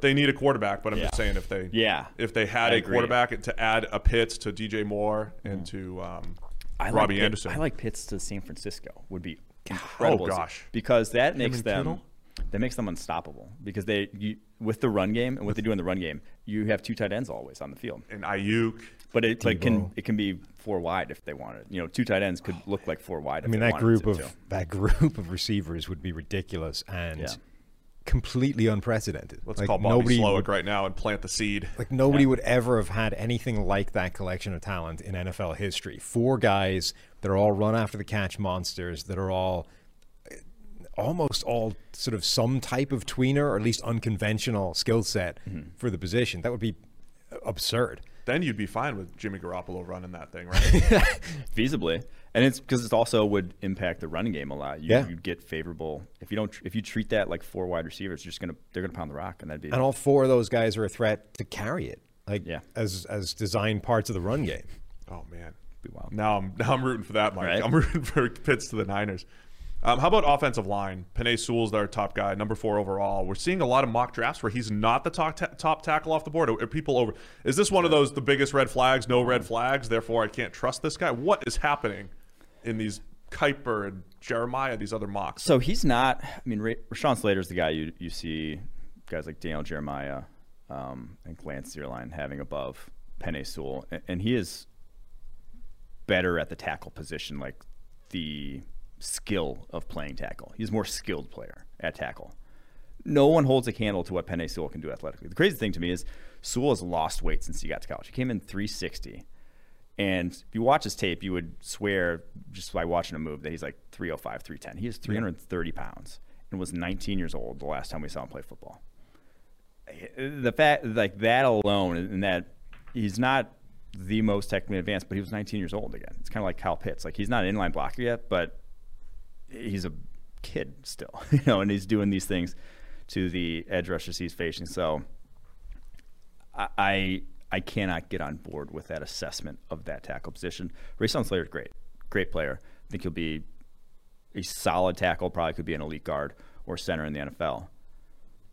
They need a quarterback, but I'm yeah. just saying if they yeah. if they had I a agree. quarterback to add a Pitts to D J Moore mm-hmm. and to um, I Robbie like Anderson. Pitt, I like Pitts to San Francisco would be incredible. Oh gosh, because that makes them Kittle? that makes them unstoppable. Because they you, with the run game and what they do in the run game, you have two tight ends always on the field. And Ayuk, but it like, can it can be four wide if they wanted. You know, two tight ends could oh, look like four wide. If I mean, they that group of too. that group of receivers would be ridiculous and. Yeah. Completely unprecedented. Let's like call Bobby Slowick would, right now and plant the seed. Like nobody yeah. would ever have had anything like that collection of talent in N F L history. Four guys that are all run after the catch monsters, that are all almost all sort of some type of tweener or at least unconventional skill set mm-hmm. for the position. That would be absurd. Then you'd be fine with Jimmy Garoppolo running that thing, right? Feasibly. And it's because it also would impact the running game a lot. You, yeah. You'd get favorable if you don't if you treat that like four wide receivers. You're just gonna they're gonna pound the rock, and that'd be. And all four of those guys are a threat to carry it, like yeah. as as designed parts of the run game. Oh man, be wild. Now I'm now I'm rooting for that, Mike. Right? I'm rooting for Pitts to the Niners. Um, how about offensive line? Penei Sewell's their top guy, number four overall. We're seeing a lot of mock drafts where he's not the top ta- top tackle off the board. Are, are people over? Is this one of those the biggest red flags? No red flags. Therefore, I can't trust this guy. What is happening in these Kuiper and Jeremiah, these other mocks? So he's not, I mean, Ra- Rashawn Slater's the guy you you see guys like Daniel Jeremiah um, and Lance Zierlein having above Penei Sewell. And, and he is better at the tackle position, like the skill of playing tackle. He's a more skilled player at tackle. No one holds a candle to what Penei Sewell can do athletically. The crazy thing to me is Sewell has lost weight since he got to college. He came in three sixty. And if you watch his tape, you would swear just by watching him move that he's like three oh five, three ten. He is three hundred thirty pounds and was nineteen years old the last time we saw him play football. The fact, like that alone, and that he's not the most technically advanced, but he was nineteen years old again. It's kind of like Kyle Pitts. Like he's not an inline blocker yet, but he's a kid still, you know, and he's doing these things to the edge rushers he's facing. So I, I I cannot get on board with that assessment of that tackle position. Rashawn Slater is great, great player. I think he'll be a solid tackle, probably could be an elite guard or center in the N F L.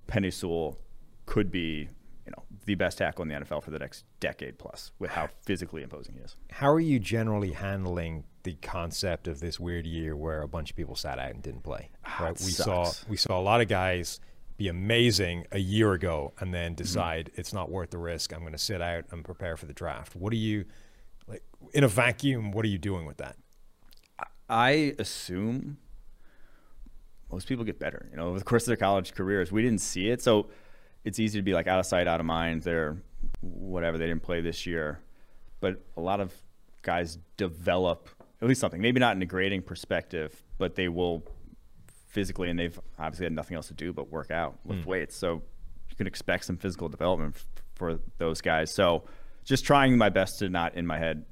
Penei Sewell could be, you know, the best tackle in the N F L for the next decade plus with how physically imposing he is. How are you generally handling the concept of this weird year where a bunch of people sat out and didn't play? Right? We saw, we saw a lot of guys be amazing a year ago and then decide mm-hmm. it's not worth the risk. I'm going to sit out and prepare for the draft. What are you, like, in a vacuum, what are you doing with that? I assume most people get better, you know, over the course of their college careers. We didn't see it, so it's easy to be like out of sight, out of mind. They're whatever, they didn't play this year. But a lot of guys develop at least something, maybe not in a grading perspective, but they will physically, and they've obviously had nothing else to do but work out, lift mm. weights. So you can expect some physical development f for those guys. So just trying my best to not, in my head,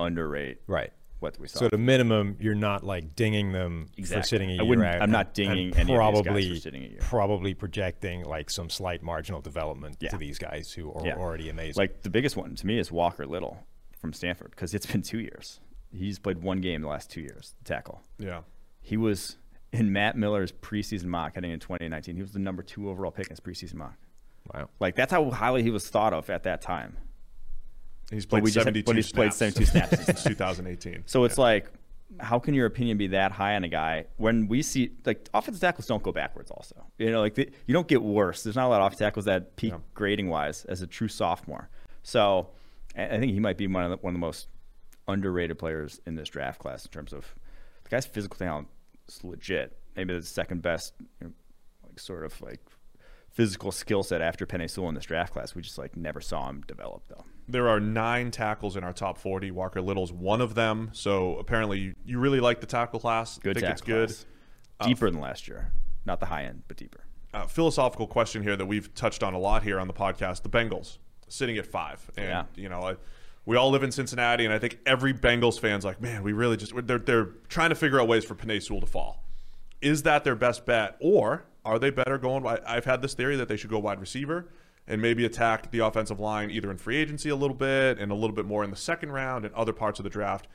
underrate right. what we saw. So at a minimum, you're not like dinging them exactly. for sitting a year out. I'm not dinging and, and any probably, of these guys for sitting a year. Probably projecting like some slight marginal development yeah. to these guys who are yeah. already amazing. Like the biggest one to me is Walker Little from Stanford, because it's been two years. He's played one game the last two years, tackle. Yeah. He was... in Matt Miller's preseason mock heading in twenty nineteen, he was the number two overall pick in his preseason mock. Wow. Like, that's how highly he was thought of at that time. He's played seventy-two snaps. He's played seventy-two snaps since two thousand eighteen. So it's yeah. like, how can your opinion be that high on a guy when we see, like, offensive tackles don't go backwards also. You know, like, they, you don't get worse. There's not a lot of offensive tackles that peak yeah. grading-wise as a true sophomore. So I think he might be one of, the, one of the most underrated players in this draft class in terms of the guy's physical talent. It's legit. Maybe the second best, you know, like sort of like physical skill set after Penei Sewell in this draft class. We just like never saw him develop though. There are nine tackles in our top forty. Walker Little's one of them. So apparently you, you really like the tackle class. Good I think tackle it's good. Class. Deeper uh, than last year. Not the high end, but deeper. Uh, philosophical question here that we've touched on a lot here on the podcast. The Bengals sitting at five, and yeah. you know. I, We all live in Cincinnati, and I think every Bengals fan's like, man, we really just – they're they're trying to figure out ways for Penei Sewell to fall. Is that their best bet, or are they better going – I've had this theory that they should go wide receiver and maybe attack the offensive line either in free agency a little bit and a little bit more in the second round and other parts of the draft.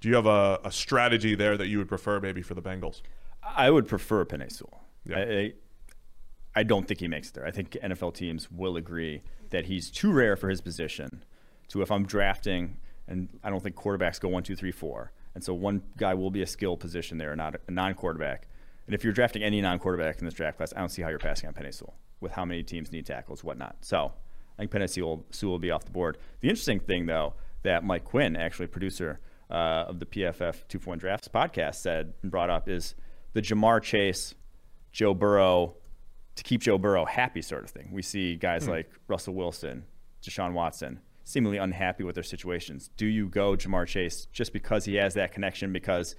Do you have a, a strategy there that you would prefer maybe for the Bengals? I would prefer Penei Sewell. Yeah. I, I don't think he makes it there. I think N F L teams will agree that he's too rare for his position. So if I'm drafting, and I don't think quarterbacks go one, two, three, four. And so one guy will be a skill position there, not a non-quarterback. And if you're drafting any non-quarterback in this draft class, I don't see how you're passing on Penei Sewell with how many teams need tackles, whatnot. So I think Penei Sewell will be off the board. The interesting thing, though, that Mike Quinn, actually producer uh, of the P F F two forty-one Drafts podcast, said and brought up is the Ja'Marr Chase, Joe Burrow, to keep Joe Burrow happy sort of thing. We see guys hmm. like Russell Wilson, Deshaun Watson, seemingly unhappy with their situations. Do you go Ja'Marr Chase just because he has that connection? Because,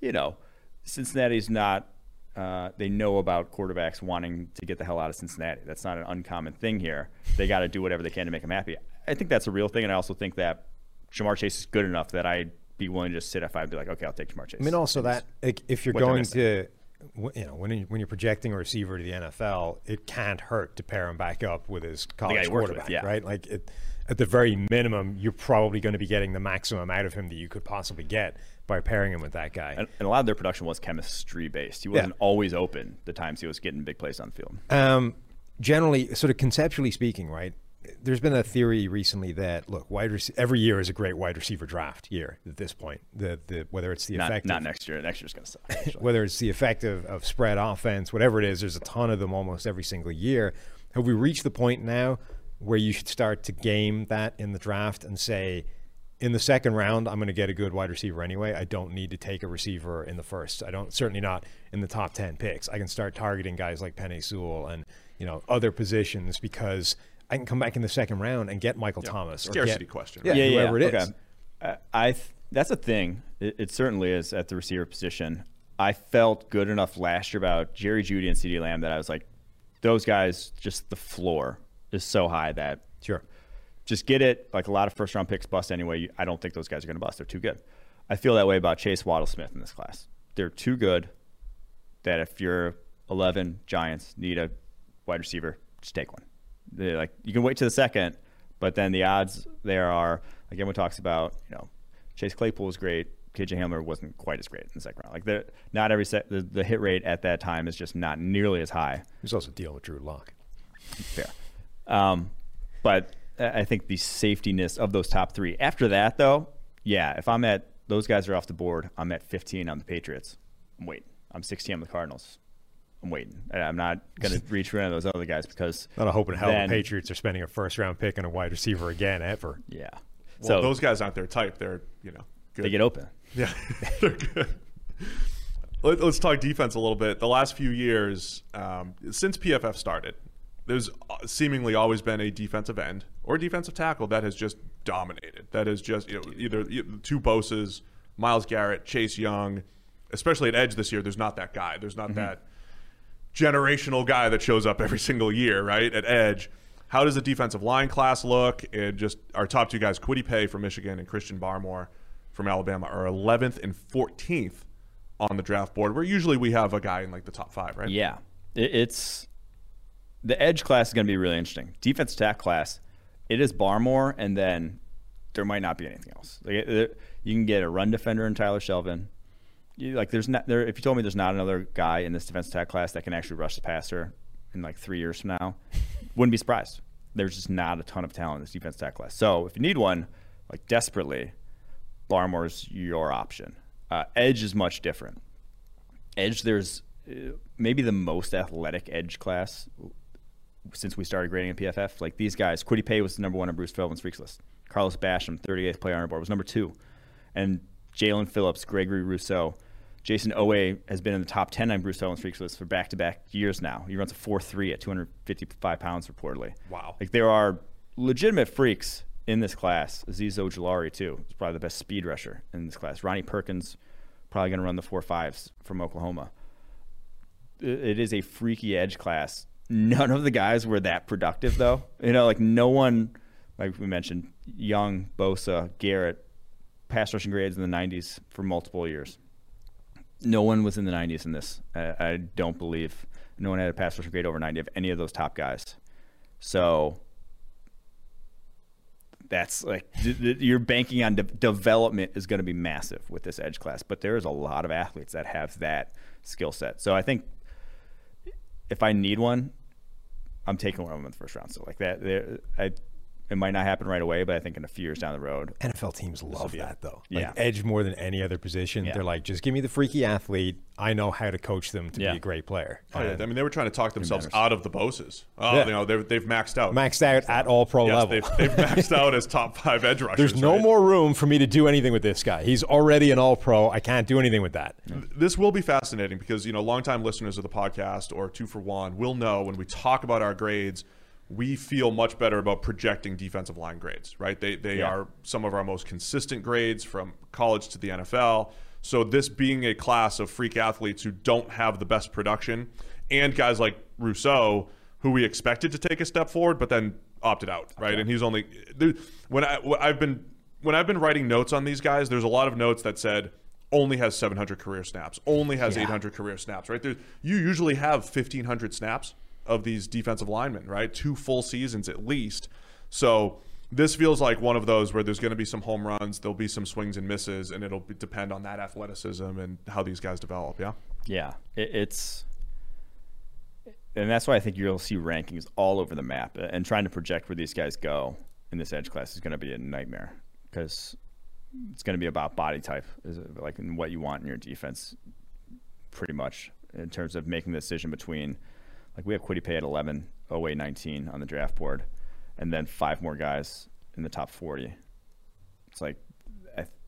you know, Cincinnati's not, uh, they know about quarterbacks wanting to get the hell out of Cincinnati. That's not an uncommon thing here. They got to do whatever they can to make him happy. I think that's a real thing. And I also think that Ja'Marr Chase is good enough that I'd be willing to just sit if I'd be like, okay, I'll take Ja'Marr Chase. I mean, also that like, if you're going to, you know, when, when you're projecting a receiver to the N F L, it can't hurt to pair him back up with his college quarterback, with, yeah. right? Like it, at the very minimum, you're probably going to be getting the maximum out of him that you could possibly get by pairing him with that guy. And, and a lot of their production was chemistry-based. He wasn't yeah. always open the times he was getting big plays on the field. Um, generally, sort of conceptually speaking, right, there's been a theory recently that, look, wide every year is a great wide receiver draft year at this point. The, the, whether it's the not, effect Not of, next year. Next year's going to suck. Whether it's the effect of, of spread offense, whatever it is, there's a ton of them almost every single year. Have we reached the point now where you should start to game that in the draft and say, in the second round, I'm going to get a good wide receiver anyway. I don't need to take a receiver in the first. I don't, certainly not in the top ten picks. I can start targeting guys like Penei Sewell and, you know, other positions because I can come back in the second round and get Michael yeah. Thomas. Scarcity or get, question. Right? Yeah, yeah, whoever yeah. it is. Okay. Uh, I th that's a thing. It, it certainly is at the receiver position. I felt good enough last year about Jerry Jeudy and CeeDee Lamb that I was like, those guys, just the floor is so high that sure, just get it. Like a lot of first round picks bust anyway. I don't think those guys are going to bust. They're too good. I feel that way about Chase, Waddle, Smith in this class. They're too good that if you're eleven Giants need a wide receiver, just take one. They're like, you can wait to the second, But then the odds there are, like everyone talks about, you know, Chase Claypool was great. K J Hamler wasn't quite as great in the second round. Like, the not every set, the, the hit rate at that time is just not nearly as high. There's also dealing with Drew Lock. Fair. Um, but I think the safetiness of those top three. After that, though, yeah, if I'm at, those guys are off the board. I'm at fifteen on the Patriots. I'm waiting. I'm sixteen on the Cardinals. I'm waiting. I'm not going to reach for any of those other guys because. Not a hope in hell the Patriots are spending a first round pick on a wide receiver again ever. Yeah. Well, so those guys aren't their type. They're, you know, good. They get open. Yeah, they're good. Let, let's talk defense a little bit. The last few years, um, since P F F started, there's seemingly always been a defensive end or defensive tackle that has just dominated. That is just, you know, either two Boses, Myles Garrett, Chase Young, especially at edge this year. There's not that guy. There's not mm-hmm. that generational guy that shows up every single year, right, at edge. How does the defensive line class look? And just our top two guys, Kwity Paye from Michigan and Christian Barmore from Alabama, are eleventh and fourteenth on the draft board, where usually we have a guy in like the top five, right? Yeah, it's. The edge class is going to be really interesting. Defense tack class, it is Barmore, and then there might not be anything else. Like, you can get a run defender in Tyler Shelvin. You, like there's not there. If you told me there's not another guy in this defense tack class that can actually rush the passer in like three years from now, wouldn't be surprised. There's just not a ton of talent in this defense tack class. So if you need one, like desperately, Barmore's your option. Uh, edge is much different. Edge, there's maybe the most athletic edge class since we started grading in P F F. Like these guys, Kwity Paye was the number one on Bruce Feldman's Freaks list. Carlos Basham, thirty-eighth player on our board, was number two. And Jalen Phillips, Gregory Rousseau, Jason Owe has been in the top ten on Bruce Feldman's Freaks list for back-to-back years now. He runs a four three at two hundred fifty-five pounds, reportedly. Wow. Like there are legitimate freaks in this class. Azeez Ojulari, too, is probably the best speed rusher in this class. Ronnie Perkins, probably going to run the four fives from Oklahoma. It is a freaky edge class. None of the guys were that productive, though. You know, like no one, like we mentioned, Young, Bosa, Garrett, pass rushing grades in the nineties for multiple years. No one was in the nineties in this. I, I don't believe no one had a pass rushing grade over ninety of any of those top guys. So that's like you're banking on de development is going to be massive with this edge class. But there is a lot of athletes that have that skill set. So I think if I need one, I'm taking one of them in the first round. So like that, there, I, it might not happen right away, but I think in a few years down the road, N F L teams love that though. Like yeah. edge more than any other position. Yeah. They're like, just give me the freaky athlete. I know how to coach them to yeah. be a great player. Oh, yeah. I mean, they were trying to talk themselves out of the Boses. Oh, yeah. you know, they've, they've maxed out. Maxed out at all pro yes, level. They've, they've maxed out as top five edge rushers. There's no right? more room for me to do anything with this guy. He's already an all pro. I can't do anything with that. Yeah. This will be fascinating because, you know, longtime listeners of the podcast or Two for One will know when we talk about our grades, we feel much better about projecting defensive line grades, right? They, they yeah. are some of our most consistent grades from college to the N F L. So this being a class of freak athletes who don't have the best production and guys like Rousseau, who we expected to take a step forward, but then opted out, right? Okay. And he's only, when, I, when I've been, when I've been writing notes on these guys, there's a lot of notes that said only has seven hundred career snaps, only has yeah. eight hundred career snaps, right? There's, you usually have fifteen hundred snaps of these defensive linemen, right? Two full seasons at least. So this feels like one of those where there's going to be some home runs, there'll be some swings and misses, and it'll be, depend on that athleticism and how these guys develop. Yeah. Yeah. It, it's, and that's why I think you'll see rankings all over the map, and trying to project where these guys go in this edge class is going to be a nightmare because it's going to be about body type, is it, like and what you want in your defense pretty much in terms of making the decision between, like we have Kwity Paye at eleven, Owe nineteen on the draft board, and then five more guys in the top forty. It's like,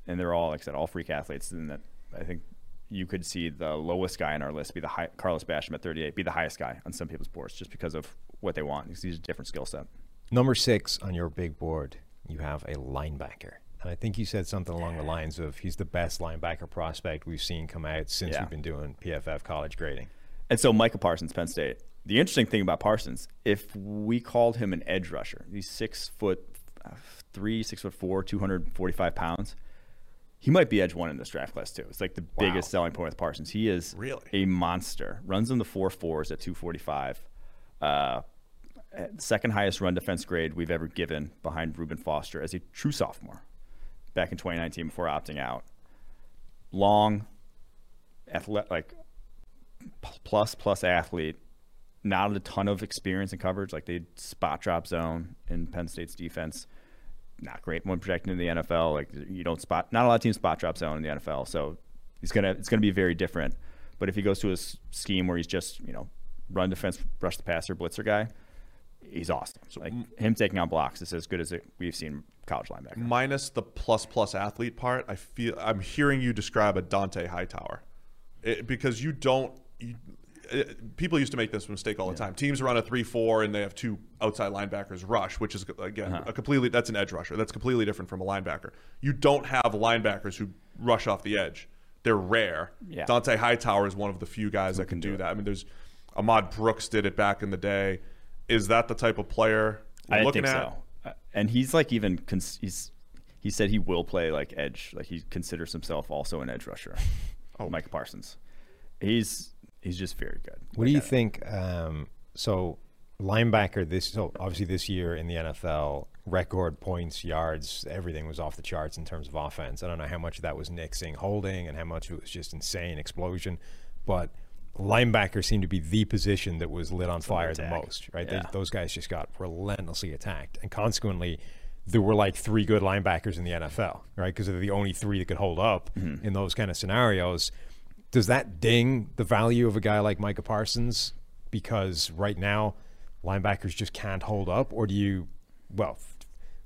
and they're all, like I said, all freak athletes. And that I think you could see the lowest guy on our list be the high, Carlos Basham at thirty-eight, be the highest guy on some people's boards just because of what they want. Because he's a different skill set. Number six on your big board, you have a linebacker. And I think you said something along the lines of he's the best linebacker prospect we've seen come out since yeah. we've been doing P F F college grading. And so Micah Parsons, Penn State. The interesting thing about Parsons, if we called him an edge rusher, he's six foot three, six foot four, two hundred forty-five pounds. He might be edge one in this draft class too. It's like the wow. biggest selling point with Parsons. He is really a monster. Runs in the four fours at two forty-five. Uh, second highest run defense grade we've ever given behind Reuben Foster as a true sophomore back in twenty nineteen before opting out. Long, athletic, like plus plus athlete, not a ton of experience in coverage. Like they spot drop zone in Penn State's defense. Not great when projecting in the N F L. Like you don't spot, not a lot of teams spot drop zone in the N F L. So he's gonna, it's gonna be very different. But if he goes to a scheme where he's just, you know, run defense, rush the passer, blitzer guy, he's awesome. So like him taking on blocks is as good as it, we've seen college linebacker. Minus the plus plus athlete part, I feel I'm hearing you describe a Dante Hightower, it, because you don't. You, it, people used to make this mistake all the yeah. time. Teams run a three four and they have two outside linebackers rush, which is again uh-huh. a completely that's an edge rusher. That's completely different from a linebacker. You don't have linebackers who rush off the edge. They're rare. Yeah. Dante Hightower is one of the few guys Who that can, can do, do that. I mean, there's Ahmad Brooks did it back in the day. Is that the type of player we're I looking think at? So. And he's like even he's he said he will play like edge. Like he considers himself also an edge rusher. Oh, Micah Parsons. He's he's just very good. What like do you think? Um, so linebacker this so obviously this year in the N F L, record points, yards, everything was off the charts in terms of offense. I don't know how much of that was nixing holding and how much it was just insane explosion, but linebacker seemed to be the position that was lit on fire the most, right? Yeah. They, those guys just got relentlessly attacked, and consequently there were like three good linebackers in the N F L, right? Because they're the only three that could hold up mm-hmm. in those kind of scenarios. Does that ding the value of a guy like Micah Parsons? Because right now linebackers just can't hold up, or do you, well,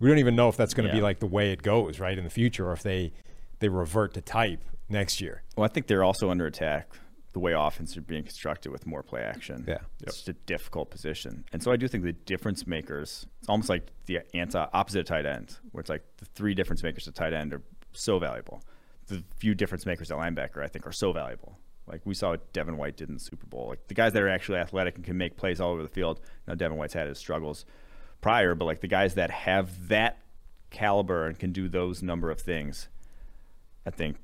we don't even know if that's going to yeah. be like the way it goes, right, in the future, or if they, they revert to type next year. Well, I think they're also under attack the way offenses are being constructed with more play action. Yeah. It's just a difficult position. And so I do think the difference makers, it's almost like the anti opposite of tight end, where it's like the three difference makers at tight end are so valuable. The few difference makers at linebacker, I think, are so valuable. Like we saw what Devin White did in the Super Bowl. Like the guys that are actually athletic and can make plays all over the field. Now Devin White's had his struggles prior, but like the guys that have that caliber and can do those number of things, I think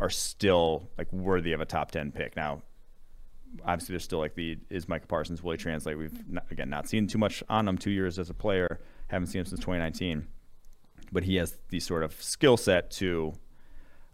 are still like worthy of a top ten pick. Now, obviously there's still like the, is Micah Parsons, will he translate? We've not, again, not seen too much on him, two years as a player, haven't seen him since twenty nineteen, but he has the sort of skill set to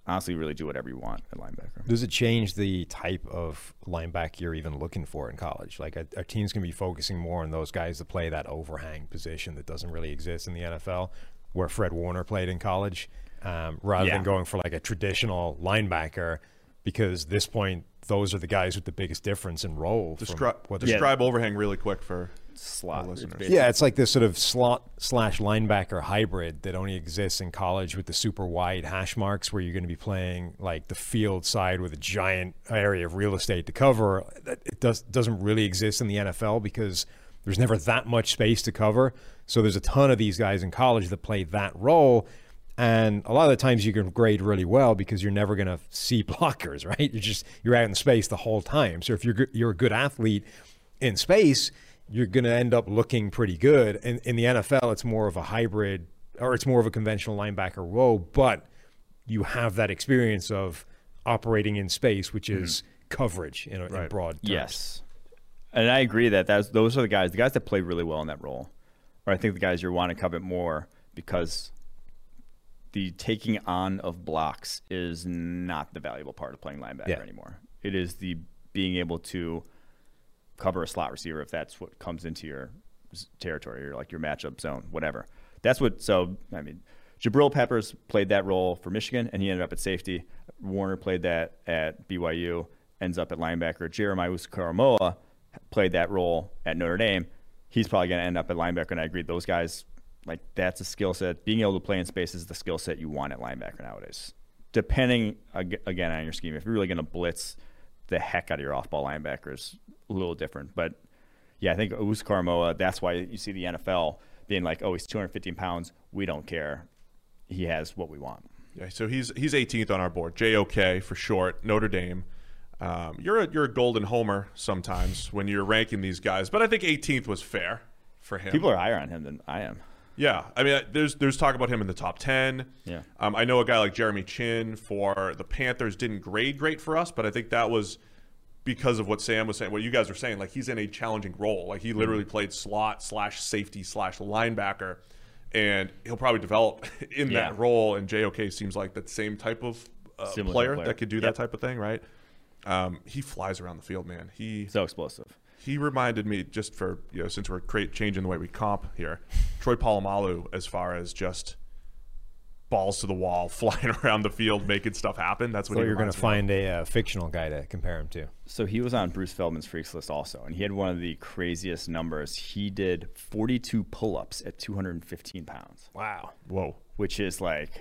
honestly really do whatever you want at linebacker. Does it change the type of linebacker you're even looking for in college? Like our, our team's gonna be focusing more on those guys that play that overhang position that doesn't really exist in the N F L, where Fred Warner played in college. Um, rather yeah. than going for like a traditional linebacker, because at this point, those are the guys with the biggest difference in role. Descri what describe yeah. overhang really quick for slot listeners. It's yeah, it's like this sort of slot slash linebacker hybrid that only exists in college with the super wide hash marks, where you're going to be playing like the field side with a giant area of real estate to cover. It does, doesn't really exist in the N F L because there's never that much space to cover. So there's a ton of these guys in college that play that role. And a lot of the times you can grade really well because you're never going to see blockers, right? You're just, you're out in space the whole time. So if you're, you're a good athlete in space, you're going to end up looking pretty good. In, in the N F L, it's more of a hybrid, or it's more of a conventional linebacker role, but you have that experience of operating in space, which is mm-hmm. coverage in, a, right. in broad terms. Yes. And I agree that that's, those are the guys, the guys that play really well in that role, or I think the guys you want to covet more, because the taking on of blocks is not the valuable part of playing linebacker yeah. anymore. It is the being able to cover a slot receiver if that's what comes into your territory, or like your matchup zone, whatever. That's what, so, I mean, Jabril Peppers played that role for Michigan, and he ended up at safety. Warner played that at B Y U, ends up at linebacker. Jeremiah Usuakaramoa played that role at Notre Dame. He's probably going to end up at linebacker, and I agree, those guys, like that's a skill set. Being able to play in space is the skill set you want at linebacker nowadays. Depending, again, on your scheme, if you're really going to blitz the heck out of your off-ball linebackers, a little different. But, yeah, I think Usuakaramoa, that's why you see the N F L being like, oh, he's two hundred fifteen pounds. We don't care. He has what we want. Yeah, so he's he's eighteenth on our board. J O K for short, Notre Dame. Um, you're, a, you're a golden homer sometimes when you're ranking these guys, but I think eighteenth was fair for him. People are higher on him than I am. Yeah, I mean, there's there's talk about him in the top ten. Yeah, um, I know a guy like Jeremy Chin for the Panthers didn't grade great for us, but I think that was because of what Sam was saying, what you guys were saying, like he's in a challenging role. Like he literally played slot slash safety slash linebacker, and he'll probably develop in yeah. that role. And J O K seems like that same type of uh, player, player that could do yep. that type of thing, right? Um, he flies around the field, man. He so explosive. He reminded me, just for, you know, since we're create changing the way we comp here, Troy Polamalu, as far as just balls to the wall, flying around the field, making stuff happen. That's what so he you're going to find a uh, fictional guy to compare him to. So he was on Bruce Feldman's Freaks List also, and he had one of the craziest numbers. He did forty-two pull-ups at two hundred fifteen pounds. Wow. Whoa. Which is like,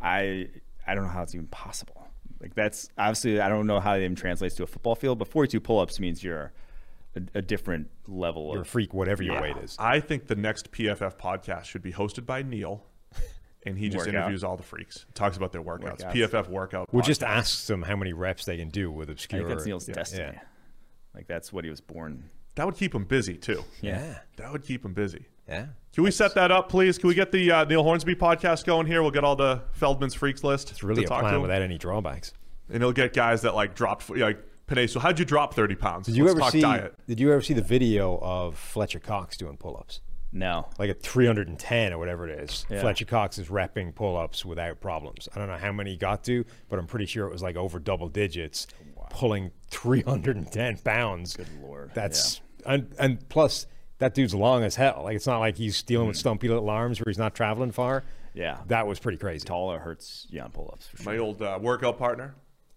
I I don't know how it's even possible. Like that's obviously, I don't know how it even translates to a football field, but forty-two pull-ups means you're a, a different level. You're of, a freak, whatever your yeah. weight is. I think the next P F F podcast should be hosted by Neil. And he just Workout. interviews all the freaks, talks about their workouts, workouts. P F F workout. Well, podcast. Just asks them how many reps they can do with obscure. I think that's Neil's yeah. destiny. Yeah. Like that's what he was born. That would keep him busy too. Yeah, that would keep him busy. Yeah. Can we that's... set that up, please? Can we get the uh, Neil Hornsby podcast going here? We'll get all the Feldman's Freaks List. It's really to a talk plan to without any drawbacks. And he'll get guys that like dropped, like Penei. So how'd you drop thirty pounds? Did you Let's ever talk see? Diet. Did you ever see the video of Fletcher Cox doing pull-ups? No. Like at three hundred ten or whatever it is. Yeah. Fletcher Cox is repping pull-ups without problems. I don't know how many he got to, but I'm pretty sure it was like over double digits, wow. pulling three hundred ten pounds. Good Lord. That's yeah. and, and plus, that dude's long as hell. Like it's not like he's dealing mm. with stumpy little arms where he's not traveling far. Yeah. That was pretty crazy. Taller hurts yeah, pull-ups. For sure. My old uh, workout partner,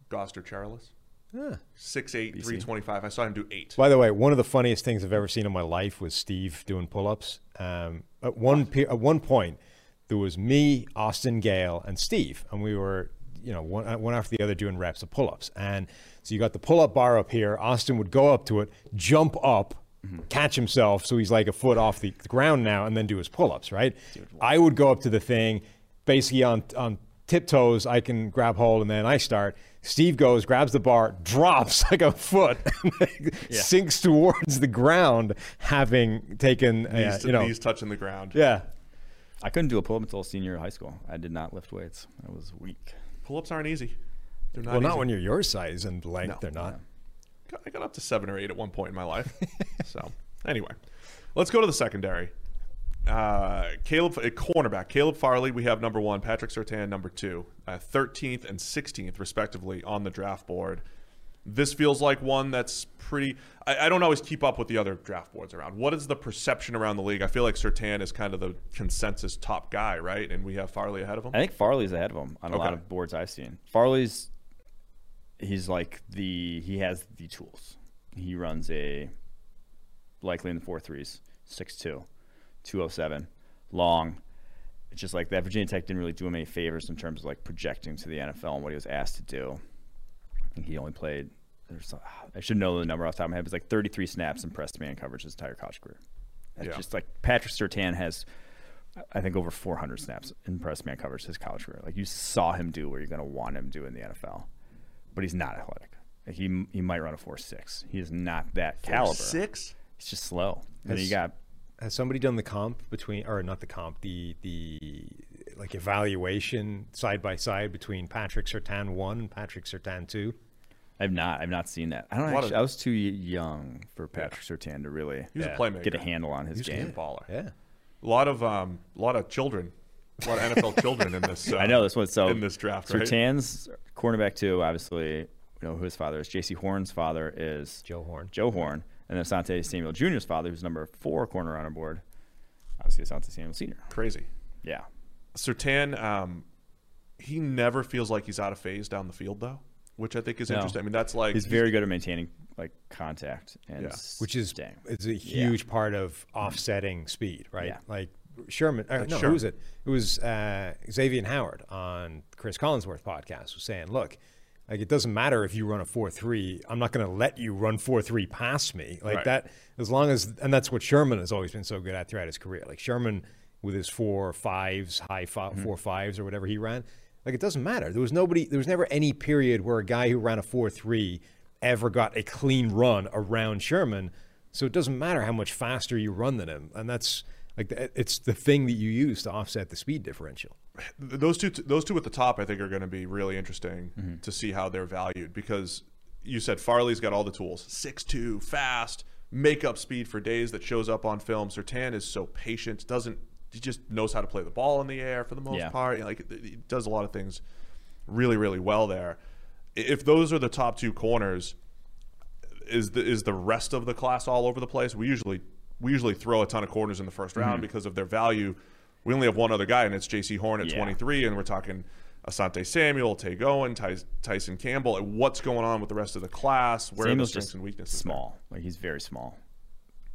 Goster Charles. Huh. six eight, three twenty-five. I saw him do eight. By the way, one of the funniest things I've ever seen in my life was Steve doing pull-ups. Um, at one pe at one point, there was me, Austin, Gale, and Steve, and we were, you know, one, one after the other doing reps of pull-ups. And so you got the pull-up bar up here. Austin would go up to it, jump up, mm-hmm. catch himself, so he's like a foot off the ground now, and then do his pull-ups. Right? Dude, wow. I would go up to the thing, basically on on. tiptoes, I can grab hold, and then I start. Steve goes, grabs the bar, drops like a foot, and yeah. sinks towards the ground, having taken, uh, you know. Knees touching the ground. Yeah. I couldn't do a pull-up until senior year of high school. I did not lift weights. I was weak. Pull-ups aren't easy. They're not well, easy. Not when you're your size and length, no, they're not. No. I got up to seven or eight at one point in my life. So, anyway. Let's go to the secondary. Uh, Caleb, a cornerback, Caleb Farley, we have number one, Patrick Surtain, number two, uh, thirteenth and sixteenth, respectively, on the draft board. This feels like one that's pretty, I, I don't always keep up with the other draft boards around. What is the perception around the league? I feel like Surtain is kind of the consensus top guy, right? And we have Farley ahead of him? I think Farley's ahead of him on a okay. lot of boards I've seen. Farley's, he's like the, he has the tools. He runs a, likely in the four threes, six two. two oh seven, long. It's just like that Virginia Tech didn't really do him any favors in terms of like projecting to the N F L and what he was asked to do. I think he only played, there's, I should know the number off the top of my head, but it's like thirty-three snaps in press man coverage his entire college career. It's yeah. just like Patrick Surtain has, I think, over four hundred snaps in press man coverage his college career. Like you saw him do where you're going to want him to do in the N F L, but he's not athletic. Like he, he might run a four six. He is not that caliber. four six? It's just slow. And then you got... Has somebody done the comp between, or not the comp, the the like evaluation side by side between Patrick Surtain one and Patrick Surtain two? I've not. I've not seen that. I don't. Actually, of, I was too young for Patrick yeah. Surtain to really he was yeah, a playmaker. Get a handle on his game. A baller. Yeah. A lot of um, a lot of children, a lot of N F L children in this. Uh, I know this one. So in this draft, Surtain's right? cornerback two, obviously, you know who his father is. J C Horn's father is Joe Horn. Joe Horn. And then Asante Samuel Junior's father, who's number four corner on our board, obviously Asante Samuel Senior Crazy. Yeah. Surtain, um, he never feels like he's out of phase down the field, though, which I think is no. interesting. I mean, that's like... He's, he's very good at maintaining, like, contact. And yeah. Which is dang. It's a huge yeah. part of offsetting speed, right? Yeah. Like, Sherman... Or, no, sure. Who was it? It was uh, Xavier Howard on Chris Collinsworth podcast was saying, look... Like, it doesn't matter if you run a four three. I'm not going to let you run four three past me. Like, right. that, as long as, and that's what Sherman has always been so good at throughout his career. Like, Sherman with his four fives, high five, mm-hmm. four fives or whatever he ran, like, it doesn't matter. There was nobody, there was never any period where a guy who ran a four three ever got a clean run around Sherman. So it doesn't matter how much faster you run than him. And that's, like, it's the thing that you use to offset the speed differential. Those two, those two at the top, I think, are going to be really interesting mm-hmm. to see how they're valued because you said Farley's got all the tools. six two, fast, make up speed for days that shows up on film. Surtain is so patient, doesn't he just knows how to play the ball in the air for the most yeah. part. You know, like he does a lot of things really, really well there. If those are the top two corners, is the is the rest of the class all over the place? We usually we usually throw a ton of corners in the first round mm-hmm. because of their value. We only have one other guy, and it's J C Horn at yeah. twenty-three, and we're talking Asante Samuel, Tay Gowan, Ty- Tyson Campbell. And what's going on with the rest of the class? Where Samuel's are the strengths just and weaknesses? Small, there? Like he's very small.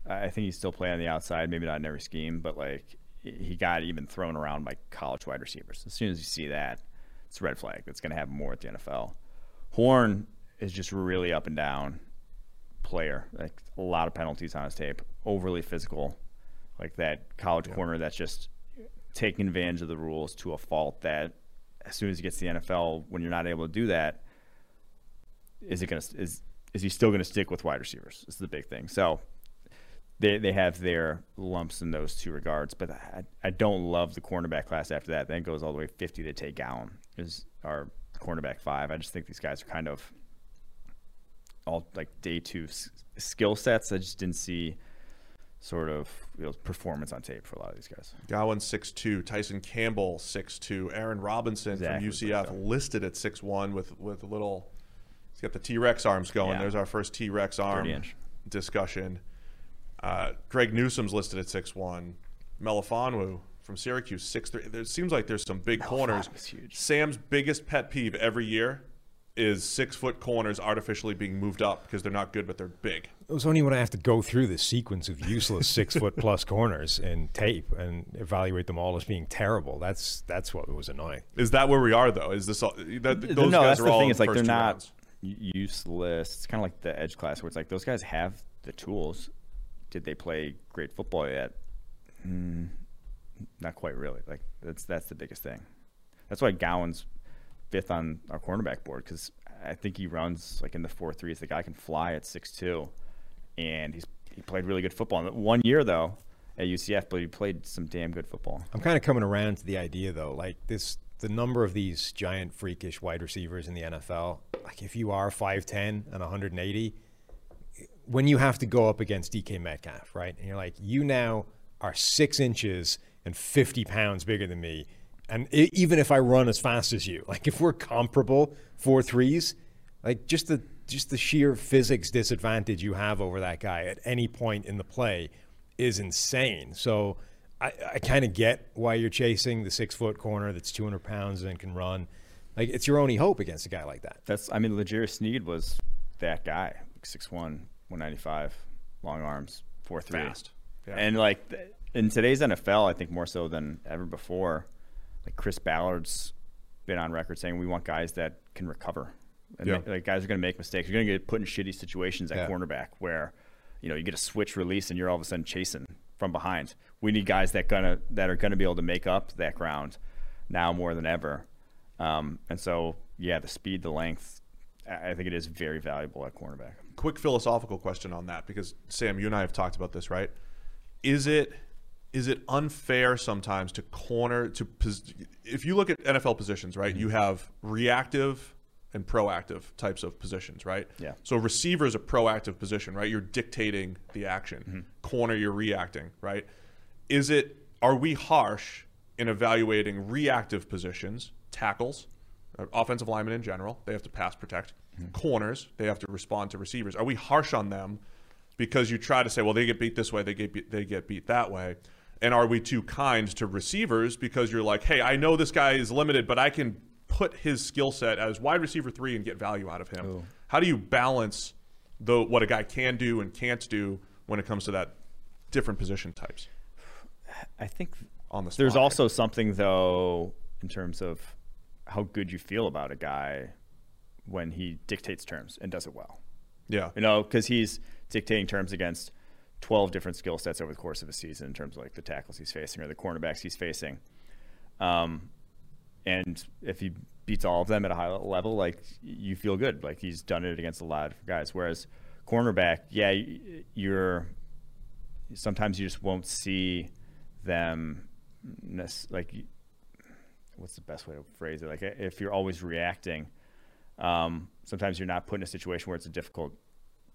I think he's still playing on the outside, maybe not in every scheme, but like he got even thrown around by college wide receivers. As soon as you see that, it's a red flag. That's going to happen more at the N F L. Horn is just really up and down player. Like a lot of penalties on his tape. Overly physical, like that college yeah. corner that's just taking advantage of the rules to a fault. That as soon as he gets to the N F L, when you're not able to do that, is it gonna is is he still gonna stick with wide receivers? This is the big thing. So they they have their lumps in those two regards, but I, I don't love the cornerback class after that. Then it goes all the way fifty to Tay Gowan is our cornerback five. I just think these guys are kind of all like day two s- skill sets. I just didn't see sort of, you know, performance on tape for a lot of these guys. Gowan six two, Tyson Campbell six two, Aaron Robinson exactly. from U C F so. listed at six one with with a little. He's got the T-Rex arms going. Yeah. There's our first T-Rex arm discussion. Uh, Greg Newsom's listed at six one. Melifonwu from Syracuse six three. There seems like there's some big Melifonwu corners. Sam's biggest pet peeve every year is six foot corners artificially being moved up because they're not good, but they're big. It was only when I have to go through this sequence of useless six foot plus corners and tape and evaluate them all as being terrible. That's that's what was annoying. Is that where we are though? Is this all, that, those no, guys that's are the all thing. It's like they're not rounds. useless. It's kind of like the edge class where it's like those guys have the tools. Did they play great football yet? Mm, not quite really. Like that's that's the biggest thing. That's why Gowan's fifth on our cornerback board, because I think he runs like in the four threes. The guy can fly at six two, and he's he played really good football. And one year though at U C F, but he played some damn good football. I'm kind of coming around to the idea though, like this, the number of these giant freakish wide receivers in the N F L. Like if you are five ten and one hundred eighty, when you have to go up against D K Metcalf, right? And you're like, you now are six inches and fifty pounds bigger than me. And even if I run as fast as you, like if we're comparable four threes, like just the just the sheer physics disadvantage you have over that guy at any point in the play is insane. So I, I kind of get why you're chasing the six foot corner that's two hundred pounds and can run. Like it's your only hope against a guy like that. That's I mean, L'Jarius Sneed was that guy, like six one, one ninety-five, long arms, four three, fast, yeah. And like in today's N F L, I think more so than ever before. Like Chris Ballard's been on record saying we want guys that can recover. And yeah. they, like guys are going to make mistakes. You're going to get put in shitty situations at yeah. cornerback where, you know, you get a switch release and you're all of a sudden chasing from behind. We need guys that gonna that are going to be able to make up that ground now more than ever. Um, and so, yeah, the speed, the length, I think it is very valuable at cornerback. Quick philosophical question on that, because Sam, you and I have talked about this, right? Is it Is it unfair sometimes to corner to if you look at N F L positions, right? Mm-hmm. You have reactive and proactive types of positions, right? Yeah. So receiver is a proactive position, right? You're dictating the action. Mm-hmm. Corner, you're reacting, right? Is it are we harsh in evaluating reactive positions, tackles, offensive linemen in general? They have to pass protect. Mm-hmm. Corners, they have to respond to receivers. Are we harsh on them because you try to say, well, they get beat this way, they get beat, they get beat that way? And are we too kind to receivers because you're like, hey, I know this guy is limited, but I can put his skill set as wide receiver three and get value out of him? Ooh. How do you balance the, what a guy can do and can't do when it comes to that different position types? I think on the spot, there's also something, though, in terms of how good you feel about a guy when he dictates terms and does it well. Yeah. You know, because he's dictating terms against twelve different skill sets over the course of a season in terms of like the tackles he's facing or the cornerbacks he's facing. Um, and if he beats all of them at a high level, like you feel good. Like he's done it against a lot of guys. Whereas cornerback, yeah, you're sometimes you just won't see them like, what's the best way to phrase it? Like if you're always reacting, um, sometimes you're not put in a situation where it's a difficult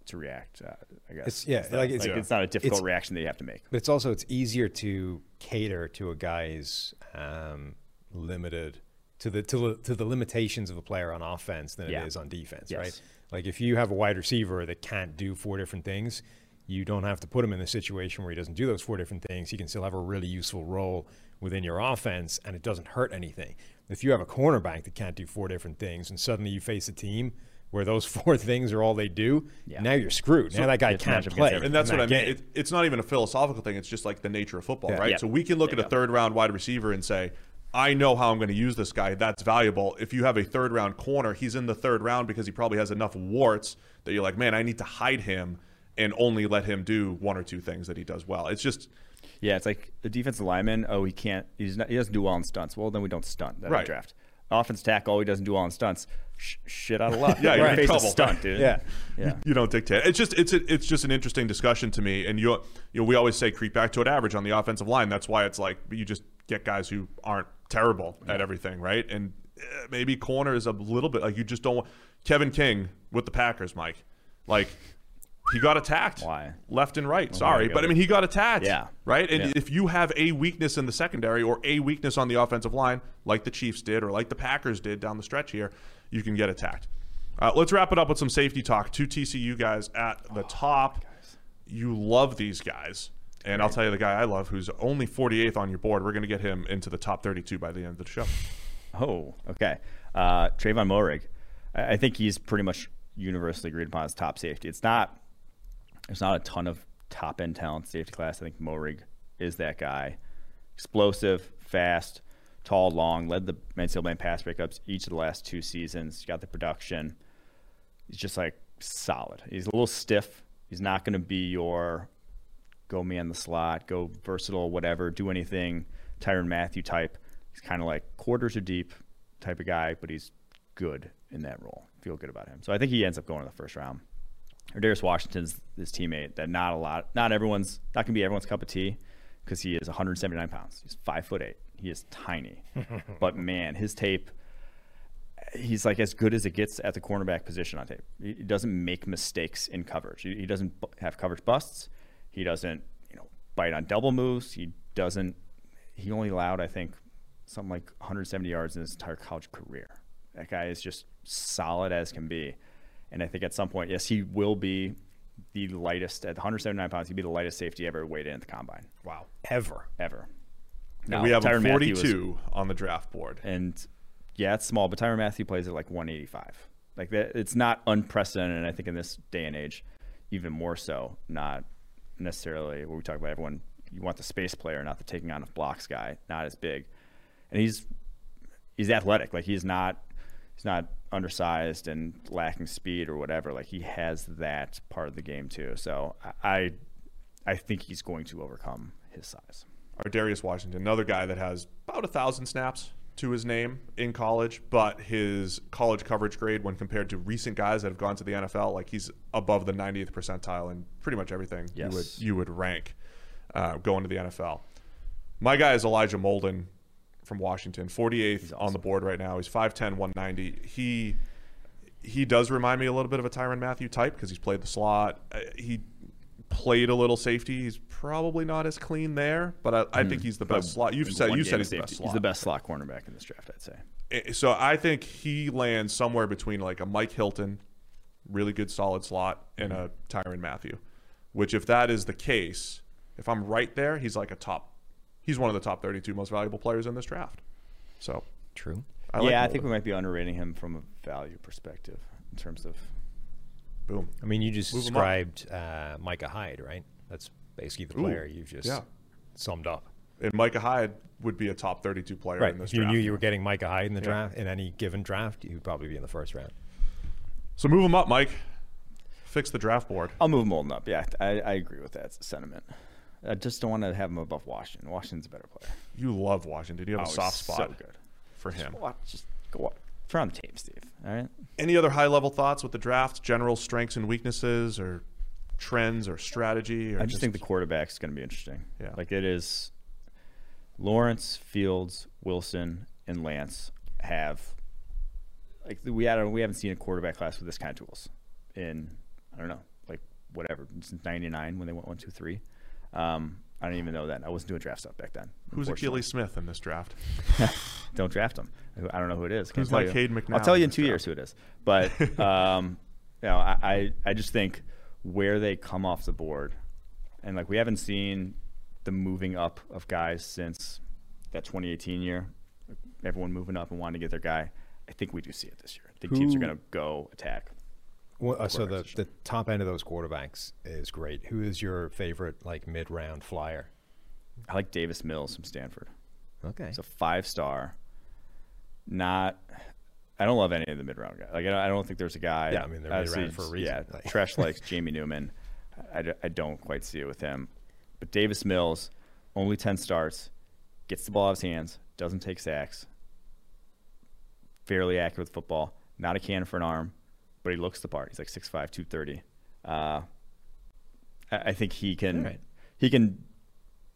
to react, uh, I guess. It's, yeah, it's not, like, it's, like, yeah. it's not a difficult it's, reaction that you have to make. But it's also, it's easier to cater to a guy's um, limited, to the to, to the limitations of a player on offense than yeah. it is on defense, yes. right? Like if you have a wide receiver that can't do four different things, you don't have to put him in a situation where he doesn't do those four different things. He can still have a really useful role within your offense, and it doesn't hurt anything. If you have a cornerback that can't do four different things, and suddenly you face a team where those four things are all they do, yeah. now you're screwed. So now that guy can't play. And that's what I mean. It, it's not even a philosophical thing. It's just like the nature of football, yeah. right? Yeah. So we can look yeah. at a third-round wide receiver and say, I know how I'm going to use this guy. That's valuable. If you have a third-round corner, he's in the third round because he probably has enough warts that you're like, man, I need to hide him and only let him do one or two things that he does well. It's just... Yeah, it's like the defensive lineman, oh, he can't, he's not, he doesn't do well in stunts. Well, then we don't stunt that right. draft. Offense tackle, oh, he doesn't do well in stunts. Sh shit out of luck. yeah, you're right. in trouble. A stunt, dude. yeah. yeah. You don't dictate. It's just it's a, it's just an interesting discussion to me. And you you know, we always say creep back to an average on the offensive line. That's why it's like you just get guys who aren't terrible yeah. at everything, right? And maybe corner is a little bit like you just don't want. Kevin King with the Packers, Mike. Like he got attacked Why? left and right. Well, Sorry, but I mean, he got attacked, yeah. right? And yeah. if you have a weakness in the secondary or a weakness on the offensive line, like the Chiefs did or like the Packers did down the stretch here, you can get attacked. Uh, let's wrap it up with some safety talk. Two T C U guys at the oh, top. You love these guys. And I'll tell you the guy I love who's only forty-eighth on your board. We're going to get him into the top thirty-two by the end of the show. Oh, okay. Uh, Trayvon Moehrig. I, I think he's pretty much universally agreed upon as top safety. It's not... There's not a ton of top-end talent safety class. I think Moehrig is that guy. Explosive, fast, tall, long. Led the Mansfield Bland pass breakups each of the last two seasons. He's got the production. He's just, like, solid. He's a little stiff. He's not going to be your go man the slot, go versatile, whatever, do anything, Tyrann Mathieu type. He's kind of like quarters or deep type of guy, but he's good in that role. Feel good about him. So I think he ends up going to the first round. Or Darius Washington's his teammate that not a lot, not everyone's, not gonna be everyone's cup of tea because he is one hundred seventy-nine pounds. He's five foot eight. He is tiny, but man, his tape, he's like as good as it gets at the cornerback position on tape. He doesn't make mistakes in coverage. He, he doesn't have coverage busts. He doesn't, you know, bite on double moves. He doesn't. He only allowed, I think, something like one hundred seventy yards in his entire college career. That guy is just solid as can be. And I think at some point, yes, he will be the lightest at one hundred seventy-nine pounds. He'd be the lightest safety ever weighed in at the combine. Wow, ever, ever. Now we have Tyrann a forty-two was, on the draft board, and yeah, it's small. But Tyrann Mathieu plays at like one eighty-five. Like that, it's not unprecedented. And I think in this day and age, even more so. Not necessarily what we talk about. Everyone, you want the space player, not the taking on of blocks guy. Not as big, and he's he's athletic. Like he's not. He's not undersized and lacking speed or whatever. Like he has that part of the game too. So I, I think he's going to overcome his size. Our Darius Washington, another guy that has about a thousand snaps to his name in college, but his college coverage grade when compared to recent guys that have gone to the N F L, like he's above the ninetieth percentile in pretty much everything yes. you would you would rank uh, going to the N F L. My guy is Elijah Molden. From Washington, forty-eighth awesome. On the board right now. He's five ten, one ninety. He he does remind me a little bit of a Tyrann Mathieu type because he's played the slot. Uh, he played a little safety. He's probably not as clean there, but I, I mm. think he's the best but slot. You've said you said he's the best slot. He's the best slot cornerback in this draft, I'd say. So I think he lands somewhere between like a Mike Hilton, really good solid slot, and mm. a Tyrann Mathieu. Which, if that is the case, if I'm right there, he's like a top. He's one of the top thirty-two most valuable players in this draft. So true. I like yeah, Molden. I think we might be underrating him from a value perspective in terms of boom. I mean, you just Move described uh, Micah Hyde, right? That's basically the player Ooh, you've just yeah. summed up. And Micah Hyde would be a top thirty-two player right. in this if you draft. You knew you were getting Micah Hyde in the yeah. draft in any given draft, you'd probably be in the first round. So move him up, Mike. Fix the draft board. I'll move Molden up. Yeah, I, I agree with that sentiment. I just don't want to have him above Washington. Washington's a better player. You love Washington. You have oh, a soft spot so good. for him. Just, watch, just go watch. Turn on the tape, Steve. All right. Any other high-level thoughts with the draft? General strengths and weaknesses, or trends, or strategy? Or I just, just think the quarterback's going to be interesting. Yeah. Like it is. Lawrence, Fields, Wilson, and Lance have like we I don't we haven't seen a quarterback class with this kind of tools in I don't know like whatever since ninety-nine when they went one two three. Um, I don't even know that. I wasn't doing draft stuff back then. Who's Akili Smith in this draft? Don't draft him. I don't know who it is. Who's like Cade McNally? I'll tell you in two draft. years who it is. But um, you know, I, I I just think where they come off the board, and like we haven't seen the moving up of guys since that twenty eighteen year. Everyone moving up and wanting to get their guy. I think we do see it this year. I think who, teams are going to go attack. Well, uh, so the, the top end of those quarterbacks is great. Who is your favorite like mid-round flyer? I like Davis Mills from Stanford. Okay. It's a five-star. Not – I don't love any of the mid-round guys. Like, I don't think there's a guy – Yeah, I mean, they're mid-round for a reason. Yeah, like. Tresh likes Jamie Newman. I, I don't quite see it with him. But Davis Mills, only ten starts, gets the ball out of his hands, doesn't take sacks, fairly accurate with football, not a cannon for an arm, but he looks the part. He's like six five, two thirty. Uh, I, I think he can right. – he can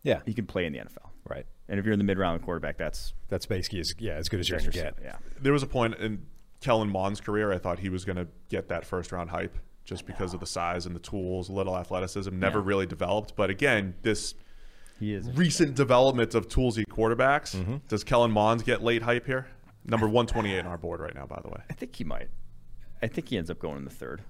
yeah. he can play in the N F L. Right. And if you're in the mid-round quarterback, that's – That's basically as, yeah, as good as you're going to get. Yeah. There was a point in Kellen Mond's career I thought he was going to get that first-round hype just because of the size and the tools, little athleticism, never yeah. really developed. But, again, this – He is recent developments of toolsy quarterbacks. Mm-hmm. Does Kellen Mond get late hype here? Number one twenty-eight on our board right now, by the way. I think he might. I think he ends up going in the third.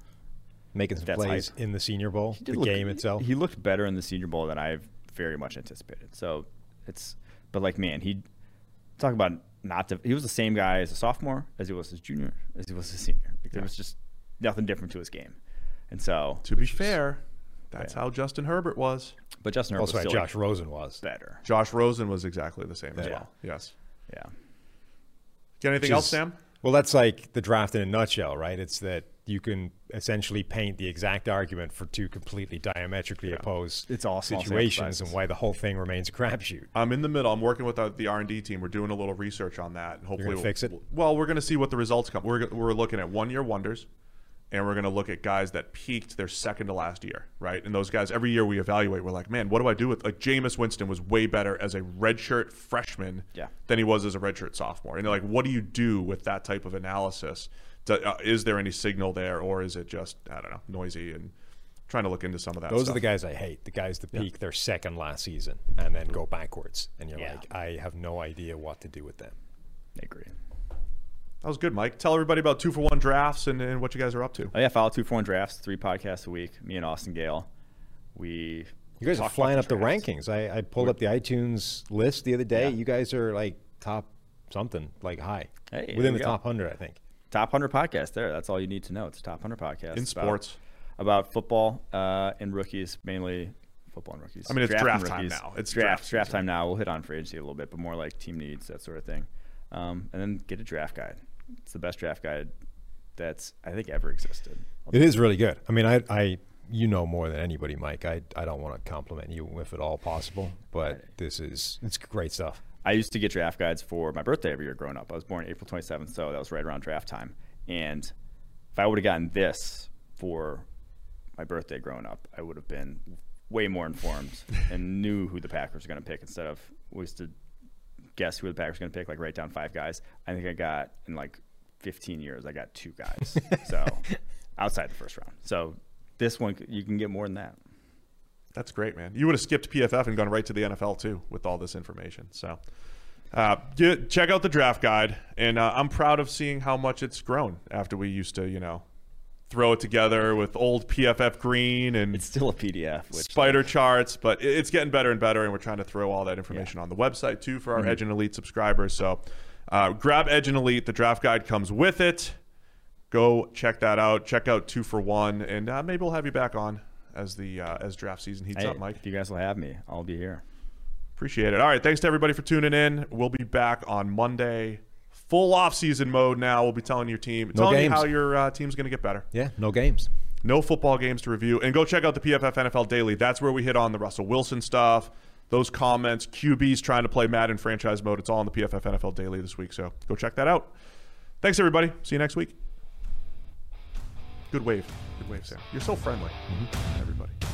Making some That's plays hype. in the Senior Bowl, the look, game itself. He looked better in the Senior Bowl than I've very much anticipated. So it's, but like, man, he, talk about not to, he was the same guy as a sophomore, as he was as junior, as he was as senior. Like, there yeah. was just nothing different to his game. And so. To be fair. That's yeah. how Justin Herbert was. But Justin Herbert also was right, still Josh Rosen was better. Josh Rosen was exactly the same yeah. as well. Yes. Yeah. Got anything Which else, is, Sam? Well, that's like the draft in a nutshell, right? It's that you can essentially paint the exact argument for two completely diametrically yeah. opposed it's all situations and why the whole thing remains a crapshoot. I'm in the middle. I'm working with the R and D team. We're doing a little research on that. And hopefully we'll fix it. Well, we're going to see what the results come. We're, we're looking at one-year wonders. And we're going to look at guys that peaked their second to last year, right? And those guys, every year we evaluate, we're like, man, what do I do with, like, Jameis Winston was way better as a redshirt freshman yeah. than he was as a redshirt sophomore. And they're like, what do you do with that type of analysis? To, uh, is there any signal there, or is it just, I don't know, noisy? And trying to look into some of that Those stuff. Are the guys I hate, the guys that peak yeah. their second last season and then go backwards. And you're yeah. like, I have no idea what to do with them. I agree. That was good, Mike. Tell everybody about two for one drafts and, and what you guys are up to. Oh yeah, follow two for one drafts, three podcasts a week. Me and Austin Gale. We you guys are flying up the rankings. I, I pulled We're, up the iTunes list the other day. Yeah. You guys are like top something, like high hey, within the go. top hundred, I think. Top hundred podcast there. That's all you need to know. It's a top hundred podcast in sports about, about football uh, and rookies mainly. Football and rookies. I mean, it's draft, draft time now. It's draft draft, draft time now. We'll hit on free agency a little bit, but more like team needs, that sort of thing. Um, and then get a draft guide. It's the best draft guide that's I think ever existed. I'll it is really good. I mean, I, I, you know more than anybody, Mike. I, I don't want to compliment you if at all possible, but this is it's great stuff. I used to get draft guides for my birthday every year growing up. I was born April twenty-seventh, so that was right around draft time. And if I would have gotten this for my birthday growing up, I would have been way more informed and knew who the Packers were going to pick instead of always to. Guess who the Packers are going to pick, like write down five guys. I think I got, in like fifteen years, I got two guys. So outside the first round. So this one, you can get more than that. That's great, man. You would have skipped P F F and gone right to the N F L too with all this information. So uh, get, check out the draft guide. And uh, I'm proud of seeing how much it's grown after we used to, you know, throw it together with old P F F green and it's still a P D F which spider like, charts, but it's getting better and better. And we're trying to throw all that information yeah. on the website too for our mm-hmm. Edge and Elite subscribers. So uh, grab Edge and Elite. The draft guide comes with it. Go check that out. Check out two for one. And uh, maybe we'll have you back on as the uh, as draft season heats hey, up, Mike. If you guys will have me, I'll be here. Appreciate it. All right. Thanks to everybody for tuning in. We'll be back on Monday. Full off-season mode now. We'll be telling your team, no telling games. you how your uh, team's going to get better. Yeah, no games. No football games to review. And go check out the P F F N F L Daily. That's where we hit on the Russell Wilson stuff, those comments, Q Bs trying to play Madden franchise mode. It's all on the P F F N F L Daily this week. So go check that out. Thanks, everybody. See you next week. Good wave. Good wave, Sam. You're so friendly. Mm-hmm. Everybody.